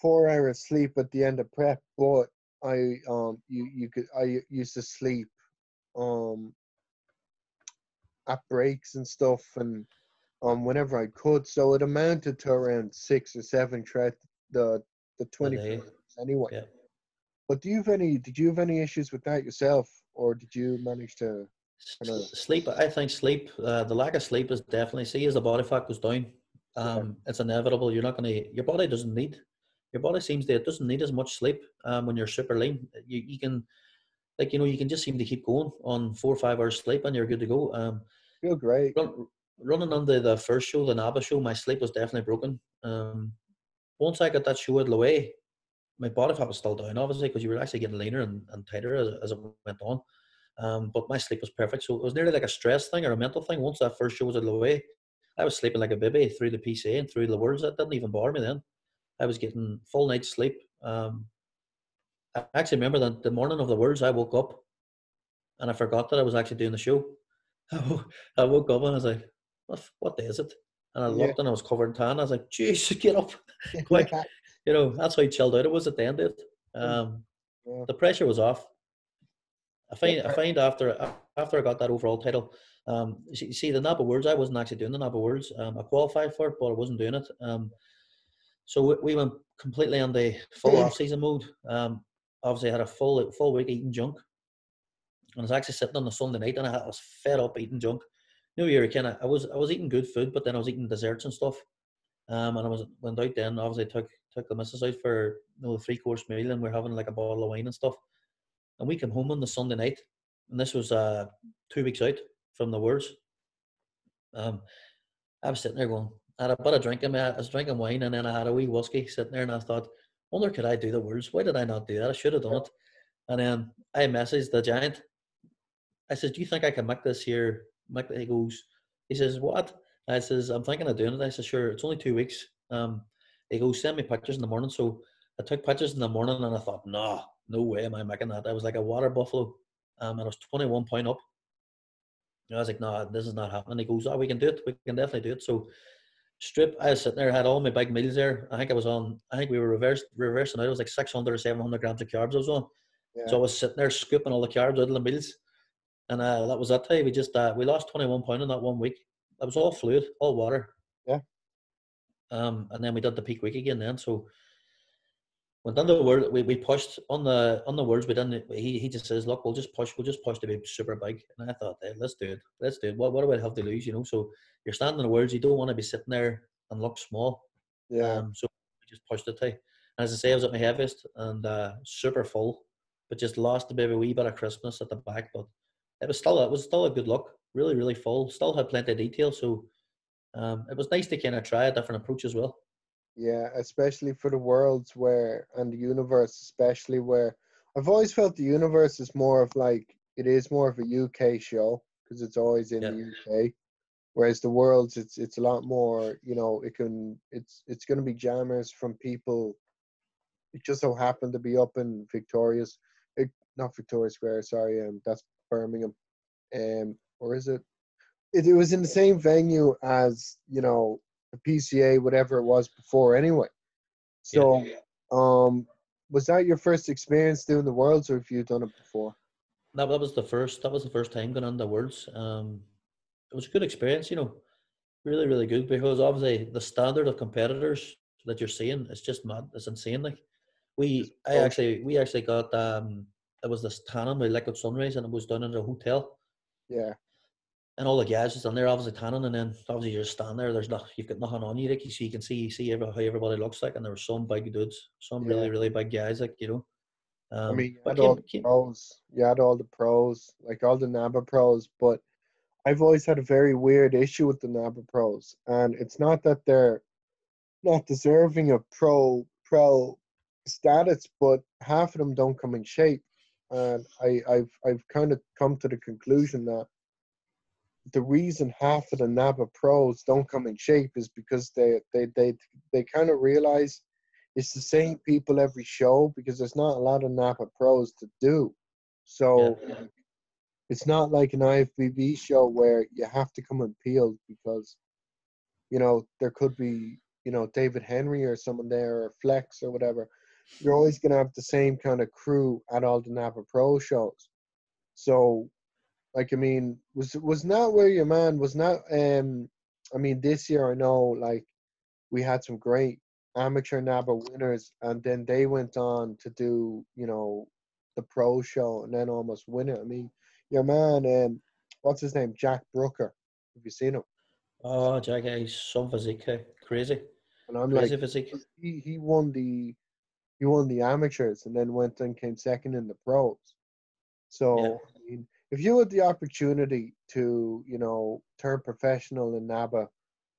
4 hours sleep at the end of prep, but I used to sleep at breaks and stuff, and whenever I could, so it amounted to around 6 or 7 throughout the 24 hours anyway. Yeah. But did you have any issues with that yourself, or did you manage to sleep? I think sleep, the lack of sleep is definitely, see, as the body fat goes down, it's inevitable. You're not going to, your body seems that it doesn't need as much sleep when you're super lean. You can, like, you know, you can just seem to keep going on 4 or 5 hours sleep and you're good to go. Feel great. Running under the first show, the NABBA show, my sleep was definitely broken. Once I got that show out of the way, my body fat was still down, obviously, because you were actually getting leaner and tighter as it went on. But my sleep was perfect. So it was nearly like a stress thing or a mental thing. Once that first show was out of the way, I was sleeping like a baby through the PCA and through the Worlds. That didn't even bother me then. I was getting full night's sleep. I actually remember that the morning of the Worlds, I woke up and I forgot that I was actually doing the show. I woke up and I was like, what day is it? And I looked and I was covered in tan. I was like, "Jeez, get up quick!" You know, that's how chilled out it was at the end of it. The pressure was off. I find after I got that overall title, you see the NABBA Worlds. I wasn't actually doing the NABBA Worlds. I qualified for it, but I wasn't doing it. So we went completely on the full off-season mode. Obviously, I had a full week eating junk, and I was actually sitting on the Sunday night, and I was fed up eating junk. New Year again, I was eating good food, but then I was eating desserts and stuff. And went out then, obviously took the missus out for, you know, the 3-course meal, and we're having like a bottle of wine and stuff. And we came home on the Sunday night, and this was 2 weeks out from the Worlds. I was sitting there going, I had a bit of drinking. I was drinking wine, and then I had a wee whiskey sitting there, and I thought, wonder could I do the Worlds? Why did I not do that? I should have done it. And then I messaged the Giant. I said, "Do you think I can make this here?" Mike, he goes, he says, "What?" I says, "I'm thinking of doing it." I says, "Sure, it's only 2 weeks." He goes, "Send me pictures in the morning." So I took pictures in the morning, and I thought, no way am I making that. I was like a water buffalo, and I was 21 pound up. And I was like, this is not happening. He goes, "Oh, we can do it. We can definitely do it." So I was sitting there, had all my big meals there. I think we were reversing out. It was like 600 or 700 grams of carbs I was on. Yeah. So I was sitting there scooping all the carbs out of the meals. And that was that time. We just we lost 21 pounds in that 1 week. That was all fluid, all water. Yeah. And then we did the peak week again. Then so went down to the World. We pushed on the Worlds. We didn't. He just says, "Look, we'll just push to be super big." And I thought, hey, let's do it. What do I have to lose? You know. So you're standing in the Worlds. You don't want to be sitting there and look small. Yeah. So we just pushed it. And as I say, I was at my heaviest and super full. but just lost a bit of a wee bit of crispness at the back. But it was still a good look. Really, really full. Still had plenty of detail. So it was nice to kind of try a different approach as well. Yeah, especially for the worlds where, and the universe especially, where I've always felt the universe is more of like, it is more of a UK show because it's always in the UK. Whereas the worlds, it's a lot more, you know, it's going to be jammers from people. It just so happened to be up in not Victoria Square, sorry, that's Birmingham, or is it? It was in the same venue as, you know, the PCA, whatever it was before, anyway. So, was that your first experience doing the worlds, or have you done it before? No, that was the first. That was the first time going on the worlds. It was a good experience, you know, really, really good, because obviously the standard of competitors that you're seeing is just mad. It's insane. Like we actually got, it was this tanning with Liquid Sunrise, and it was done in a hotel. Yeah. And all the guys just in there, obviously tanning, and then obviously you just stand there. You've got nothing on you, like, so you can see how everybody looks like, and there were some big dudes, some really, really big guys, like, you know. I mean, you had all the pros, like all the NABBA pros, but I've always had a very weird issue with the NABBA pros, and it's not that they're not deserving of pro status, but half of them don't come in shape, and I've kind of come to the conclusion that the reason half of the NABBA pros don't come in shape is because they kind of realize it's the same people every show, because there's not a lot of NABBA pros to do, so. Yeah. It's not like an IFBB show where you have to come and peel, because, you know, there could be, you know, David Henry or someone there, or Flex or whatever. You're always going to have the same kind of crew at all the NABBA Pro shows. So, like, I mean, was not where your man was not. I mean, this year I know, like, we had some great amateur NABBA winners, and then they went on to do, you know, the pro show and then almost win it. I mean, your man, what's his name? Jack Brooker. Have you seen him? Oh, Jack, he's some physique, crazy. And I'm crazy, like, physique. He won the amateurs, and then went and came second in the pros. So, yeah. I mean, if you had the opportunity to, you know, turn professional in NABBA,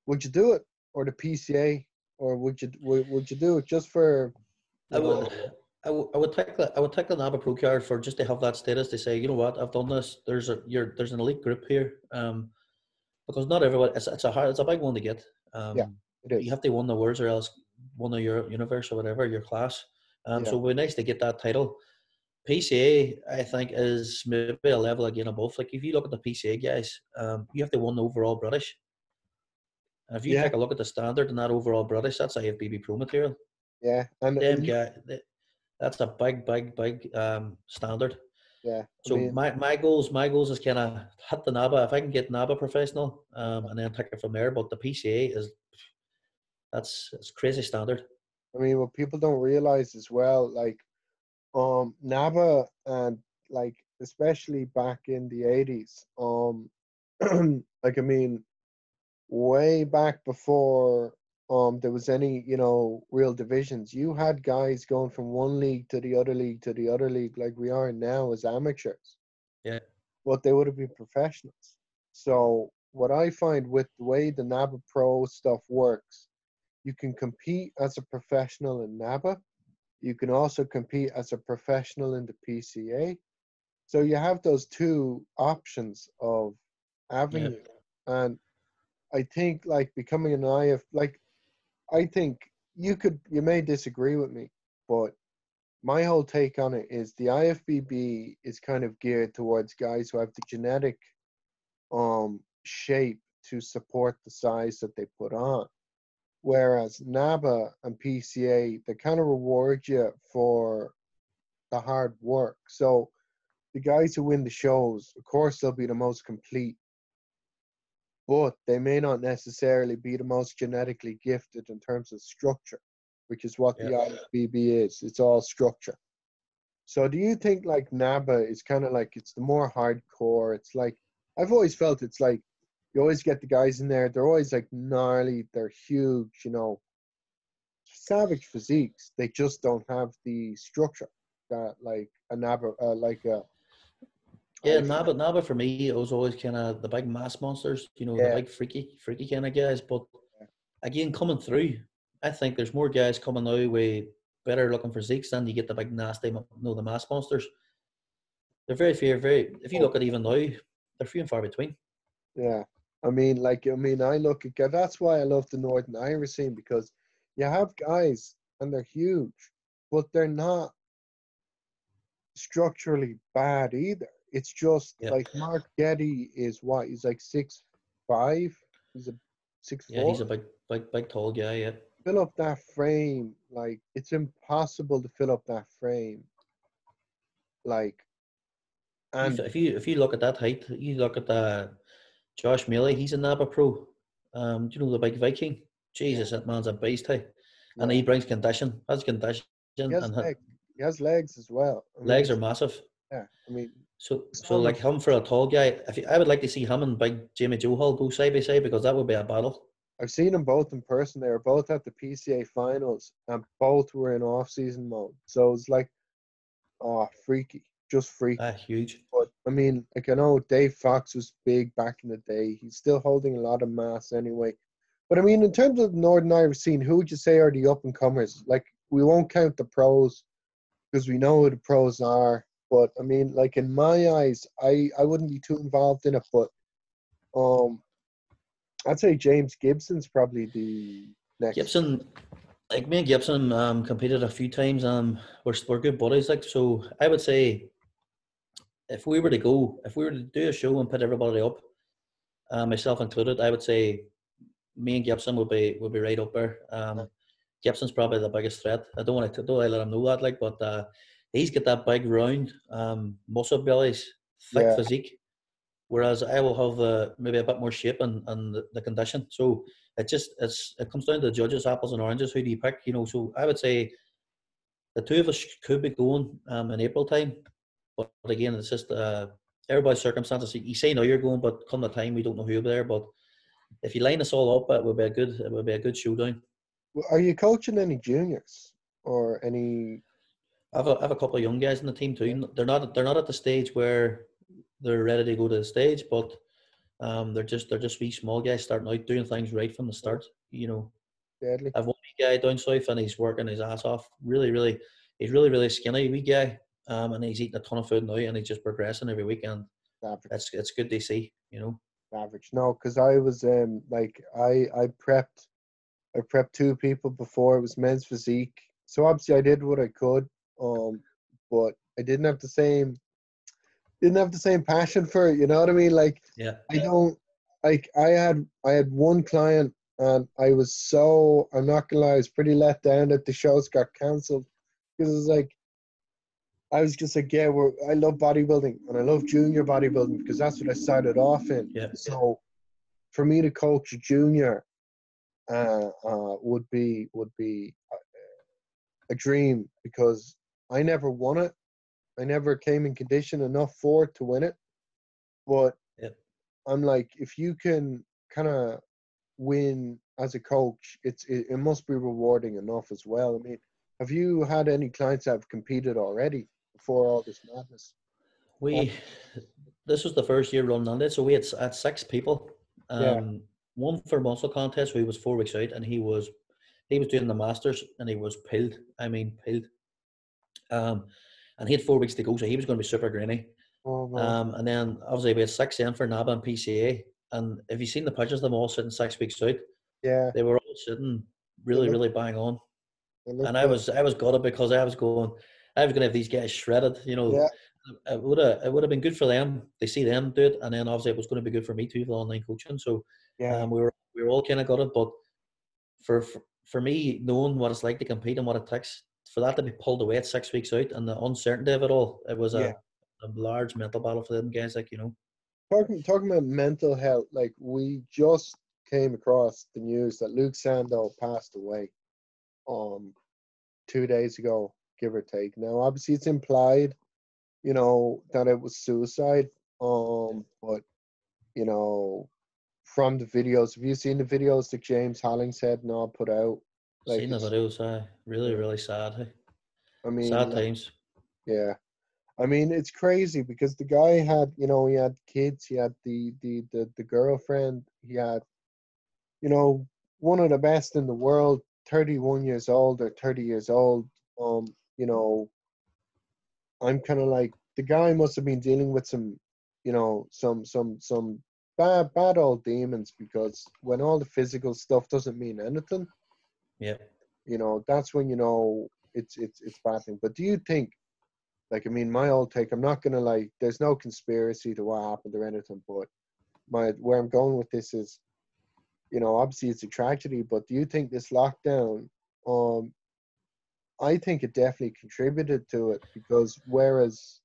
would you do it, or the PCA, or would you do it just for? I would take the NABBA Pro card for just to have that status to say, you know what, I've done this. There's an elite group here, because not everyone. It's a big one to get. You have to win the worlds, or else win the universe or whatever your class. So it would be nice to get that title. PCA, I think, is maybe a level again above. Like, if you look at the PCA guys, you have to win the overall British. And if you take a look at the standard and that overall British, that's IFBB Pro material. Yeah, and them guys. That's a big standard. Yeah. So I mean, my goals is kind of hit the NABBA. If I can get NABBA professional, and then take it from there. But the PCA it's crazy standard. I mean, what people don't realize as well, like, NABBA, and like especially back in the 80s, like, I mean, way back before. There was any, you know, real divisions. You had guys going from one league to the other league to the other league, like we are now as amateurs. Yeah. But they would have been professionals. So what I find with the way the NABBA Pro stuff works, you can compete as a professional in NABBA. You can also compete as a professional in the PCA. So you have those two options of avenue. Yeah. And I think, like, becoming an IF, like, I think you may disagree with me, but my whole take on it is the IFBB is kind of geared towards guys who have the genetic shape to support the size that they put on. Whereas NABBA and PCA, they kind of reward you for the hard work. So the guys who win the shows, of course, they'll be the most complete, but they may not necessarily be the most genetically gifted in terms of structure, which is what the IFBB is. It's all structure. So do you think, like, NABBA is kind of like, it's the more hardcore, it's like, I've always felt it's like, you always get the guys in there, they're always like gnarly, they're huge, you know, savage physiques, they just don't have the structure. that, like a NABBA, Yeah, NABBA for me, it was always kind of the big mass monsters, you know, the big freaky kind of guys. But again, coming through, I think there's more guys coming now with better looking physiques than you get the big nasty, you know, the mass monsters. They're very few, if you look at even now, they're few and far between. Yeah, I mean, I look at, that's why I love the Northern Irish scene, because you have guys and they're huge, but they're not structurally bad either. It's just like Mark Getty is what? He's like 6'5". He's a 6'4". Yeah, he's a big tall guy. Yeah. Fill up that frame, like it's impossible to fill up that frame. Like, and if you look at that height, you look at Josh Mealy. He's a NABBA pro. Do you know the big Viking? Jesus, that man's a beast, hey. Yeah. And he brings condition. Has condition. He has legs as well. I mean, legs are massive. Yeah, I mean. So like him for a tall guy, I would like to see him and big Jamie Johal go side by side, because that would be a battle. I've seen them both in person. They were both at the PCA finals, and both were in off-season mode. So it's like, oh, freaky, just freaky. Huge. But I mean, like I know Dave Fox was big back in the day. He's still holding a lot of mass anyway. But I mean, in terms of the Northern Irish scene, who would you say are the up-and-comers? Like, we won't count the pros, because we know who the pros are. But I mean, like in my eyes, I wouldn't be too involved in it. But I'd say James Gibson's probably the next. Gibson, like me and Gibson, competed a few times. We're good buddies. Like, so I would say, if we were to do a show and put everybody up, myself included, I would say me and Gibson would be right up there. Gibson's probably the biggest threat. I don't let him know that. Like, but. He's got that big round muscle bellies, thick physique, whereas I will have maybe a bit more shape and the condition. So it comes down to the judges, apples and oranges. Who do you pick? You know, so I would say the two of us could be going in April time, but again, it's just everybody's circumstances. You say no, you're going, but come the time, we don't know who'll be there. But if you line us all up, it would be a good showdown. Are you coaching any juniors or any? I have a couple of young guys in the team too. They're not at the stage where they're ready to go to the stage, but they're just wee small guys starting out, doing things right from the start. You know, deadly. I've one wee guy down south, and he's working his ass off. He's really skinny wee guy, and he's eating a ton of food now, and he's just progressing every weekend. It's good to see, you know. Average, no, because I was I prepped two people before. It was men's physique, so obviously I did what I could. But I didn't have the same passion for it, you know what I mean? Like, I had one client, and I'm not gonna lie, I was pretty let down that the shows got cancelled, because it was like, I was just like, I love bodybuilding, and I love junior bodybuilding, because that's what I started off in. Yeah. So for me to coach a junior would be a dream, because I never won it. I never came in condition enough for it to win it. But I'm like, if you can kind of win as a coach, it must be rewarding enough as well. I mean, have you had any clients that have competed already before all this madness? This was the first year running on it, so we had six people. One for muscle contest, where he was 4 weeks out, and he was doing the masters, and he was pilled. I mean, pilled. And he had 4 weeks to go, so he was going to be super grainy. Oh, wow. And then obviously we had 6 in for NABBA and PCA. And if you've seen the pictures of them all sitting 6 weeks out, they were all sitting really bang on. And I was gutted, because I was going to have these guys shredded, you know. Yeah. It would have been good for them. They see them do it, and then obviously it was going to be good for me too for the online coaching. So we were all kind of gutted, but for me, knowing what it's like to compete and what it takes. For that to be pulled away at 6 weeks out, and the uncertainty of it all, it was a large mental battle for them guys, like, you know. Talking about mental health, like, we just came across the news that Luke Sandel passed away 2 days ago, give or take. Now, obviously, it's implied, you know, that it was suicide, but, you know, from the videos, have you seen the videos that James Hollingshead and all put out? Like, seen the videos, really sad. Hey. I mean, sad times. Yeah. I mean, it's crazy because the guy had, you know, he had kids, he had the girlfriend, he had, you know, one of the best in the world, 31 years old or 30 years old. You know, I'm kind of like, the guy must have been dealing with some, you know, some bad old demons, because when all the physical stuff doesn't mean anything, yeah, you know, that's when you know it's bad thing. But do you think, like, I mean, my old take, I'm not gonna like, there's no conspiracy to what happened or anything, but where I'm going with this is, you know, obviously it's a tragedy, but do you think this lockdown, I think it definitely contributed to it, because whereas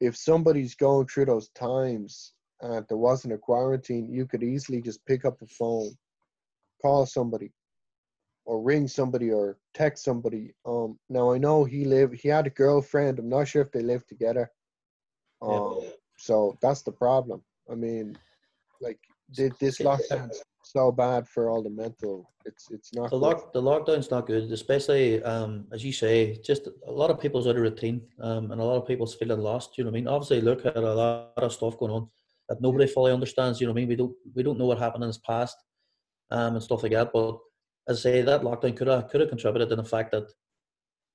if somebody's going through those times and there wasn't a quarantine, you could easily just pick up the phone, call somebody, or ring somebody, or text somebody. Now I know he had a girlfriend. I'm not sure if they lived together. Yeah. So that's the problem. I mean, like, this lockdown's so bad for all the mental. It's not the good. The lockdown's not good, especially as you say. Just a lot of people's out of routine, and a lot of people's feeling lost. You know what I mean? Obviously, look at a lot of stuff going on that nobody fully understands. You know what I mean? We don't know what happened in his past, and stuff like that. But as I say, that lockdown could have contributed to the fact that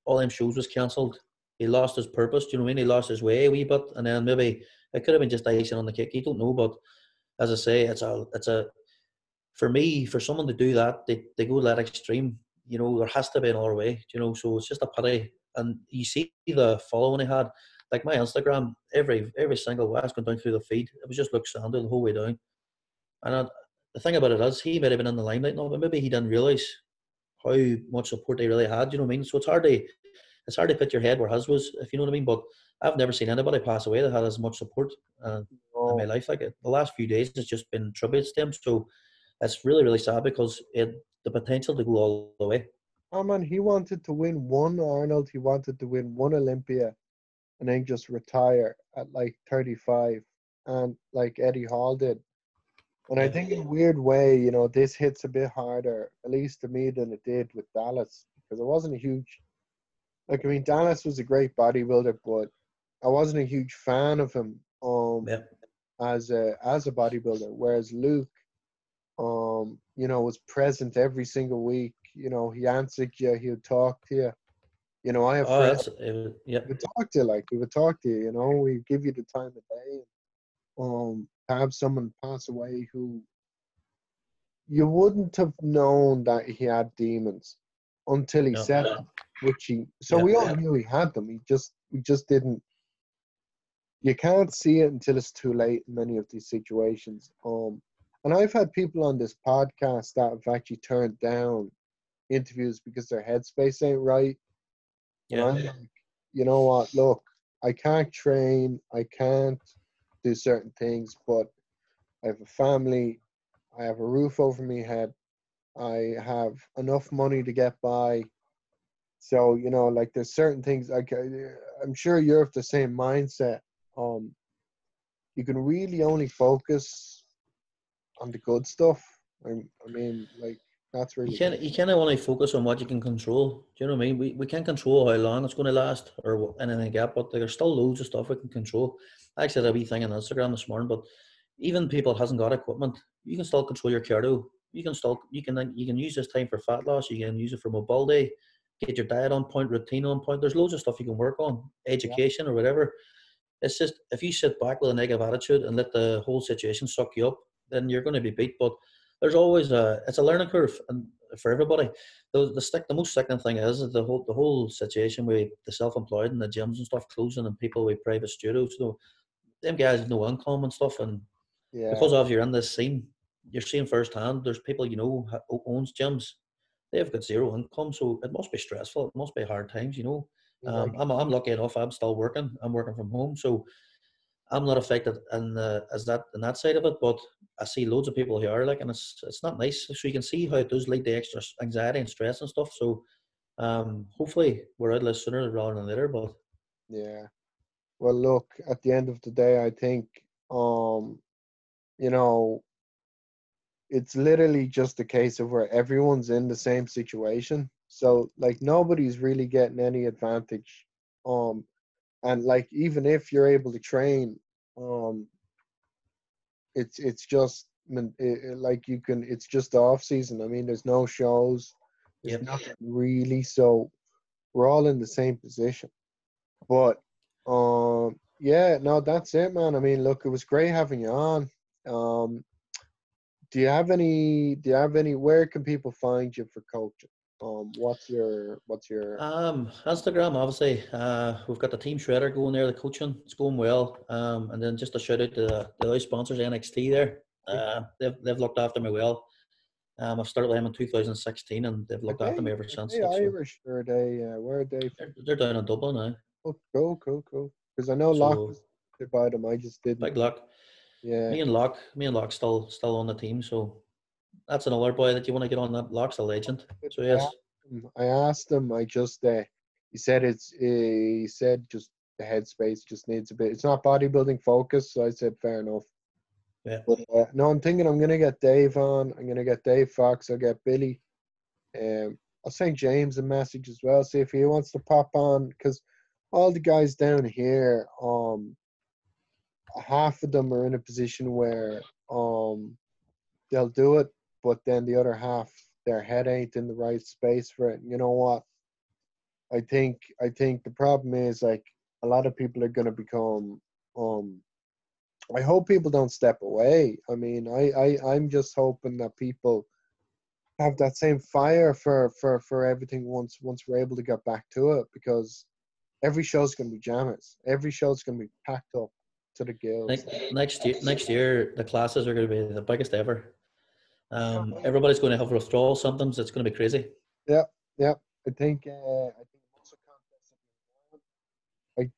all them shows was cancelled. He lost his purpose. You know what I mean? He lost his way a wee bit, and then maybe it could have been just icing on the cake. You don't know, but as I say, it's a for me, for someone to do that, they go to that extreme. You know, there has to be another way. You know, so it's just a pity. And you see the following he had. Like my Instagram, every single way I was going down through the feed, it was just Luke Sandel the whole way down. And the thing about it is, he might have been in the limelight now, but maybe he didn't realise how much support they really had. You know what I mean? So it's hard to put your head where his was, if you know what I mean. But I've never seen anybody pass away that had as much support in my life. Like the last few days, it's just been tributes to him. So it's really, really sad, because he had the potential to go all the way. Oh man, he wanted to win one Arnold. He wanted to win one Olympia. And then just retire at like 35, and like Eddie Hall did. And I think in a weird way, you know, this hits a bit harder, at least to me, than it did with Dallas, because I wasn't a huge, like, I mean, Dallas was a great bodybuilder, but I wasn't a huge fan of him as a bodybuilder. Whereas Luke, you know, was present every single week. You know, he answered you, he would talk to you. You know, I have friends. We talk to you, you know, we give you the time of day. Have someone pass away who you wouldn't have known that he had demons until he said it, which he. So we all knew he had them. We just didn't. You can't see it until it's too late in many of these situations. And I've had people on this podcast that have actually turned down interviews because their headspace ain't right. Yeah. And I'm like, you know what, look, I can't train, I can't do certain things, but I have a family, I have a roof over my head, I have enough money to get by. So, you know, like, there's certain things, I'm sure you're of the same mindset. You can really only focus on the good stuff. I mean, like, that's really you can only focus on what you can control. Do you know what I mean? We can't control how long it's going to last or anything like that, but there's still loads of stuff we can control. I said a wee thing on Instagram this morning, but even people that hasn't got equipment, you can still control your cardio. You can use this time for fat loss. You can use it for mobility. Get your diet on point, routine on point. There's loads of stuff you can work on, education or whatever. It's just if you sit back with a negative attitude and let the whole situation suck you up, then you're going to be beat. But there's always it's a learning curve, and for everybody, the most sickening thing is the whole situation with the self-employed and the gyms and stuff closing and people with private studios. So them guys have no income and stuff, and because of you're in this scene, you're seeing firsthand. There's people you know who owns gyms, they've got zero income, so it must be stressful. It must be hard times, you know. I'm lucky enough. I'm still working. I'm working from home, so I'm not affected in that side of it, but I see loads of people who are like, and it's not nice. So you can see how it does lead to extra anxiety and stress and stuff. So hopefully we're out of this sooner rather than later. But yeah, well, look, at the end of the day, I think you know, it's literally just a case of where everyone's in the same situation. So like nobody's really getting any advantage And like, even if you're able to train, it's just like you can, it's just the off season. I mean, there's no shows, there's nothing really. So we're all in the same position, but, yeah, no, that's it, man. I mean, look, it was great having you on. Do you have any, where can people find you for coaching? What's your Instagram, obviously. We've got the Team Shredder going there, the coaching. It's going well. And then just a shout out to the other sponsors, NXT there. They've looked after me well. I've started with them in 2016 and they've looked after me ever since. Irish, so. Are they, where are they? They're down in Dublin now. Oh, cool. Because I know Locke was by them, I just didn't. Big Locke. Yeah. Me and Locke still on the team, so that's another boy that you want to get on. That Locke's a legend. So yes, I asked him. I just he said just the headspace just needs a bit. It's not bodybuilding focus. So I said fair enough. Yeah. But no, I'm thinking I'm gonna get Dave on. I'm gonna get Dave Fox. I'll get Billy. I'll send James a message as well. See if he wants to pop on, because all the guys down here, half of them are in a position where they'll do it. But then the other half, their head ain't in the right space for it. And you know what? I think the problem is, like, a lot of people are going to become. I hope people don't step away. I mean, I'm just hoping that people have that same fire for everything once we're able to get back to it, because every show's going to be jammers. Every show's going to be packed up to the gills. Next year, the classes are going to be the biggest ever. Everybody's going to have withdrawal symptoms. It's going to be crazy. Yeah. I think muscle contests. I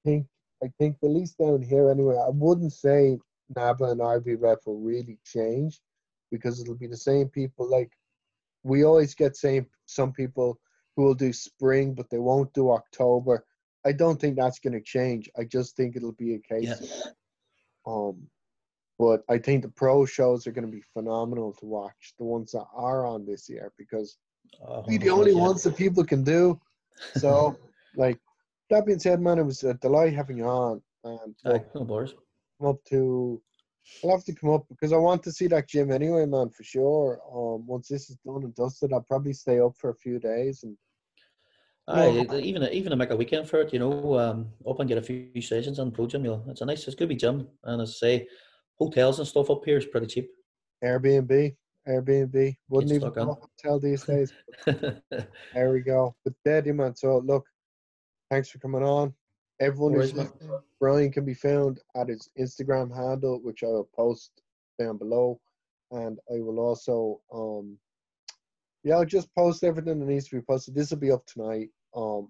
think the least down here anyway. I wouldn't say NABBA and IB rep will really change, because it'll be the same people. Like, we always get some people who will do spring, but they won't do October. I don't think that's going to change. I just think it'll be a case. Yeah. But I think the pro shows are going to be phenomenal to watch, the ones that are on this year, because we're the only ones that people can do. So, like, that being said, man, it was a delight having you on. I'll have to come up, because I want to see that gym anyway, man, for sure. Once this is done and dusted, I'll probably stay up for a few days and. Even to make a weekend for it, you know, up and get a few sessions on Pro Gym. You know, it's good to be gym. And as I say, hotels and stuff up here is pretty cheap. Airbnb. Wouldn't even go to hotel these days. There we go. But daddy, man, so look, thanks for coming on. Everyone who's listening, Brian can be found at his Instagram handle, which I will post down below. And I will also... I'll just post everything that needs to be posted. This will be up tonight and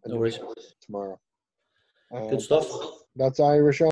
tomorrow. Good stuff. That's Irish Iron.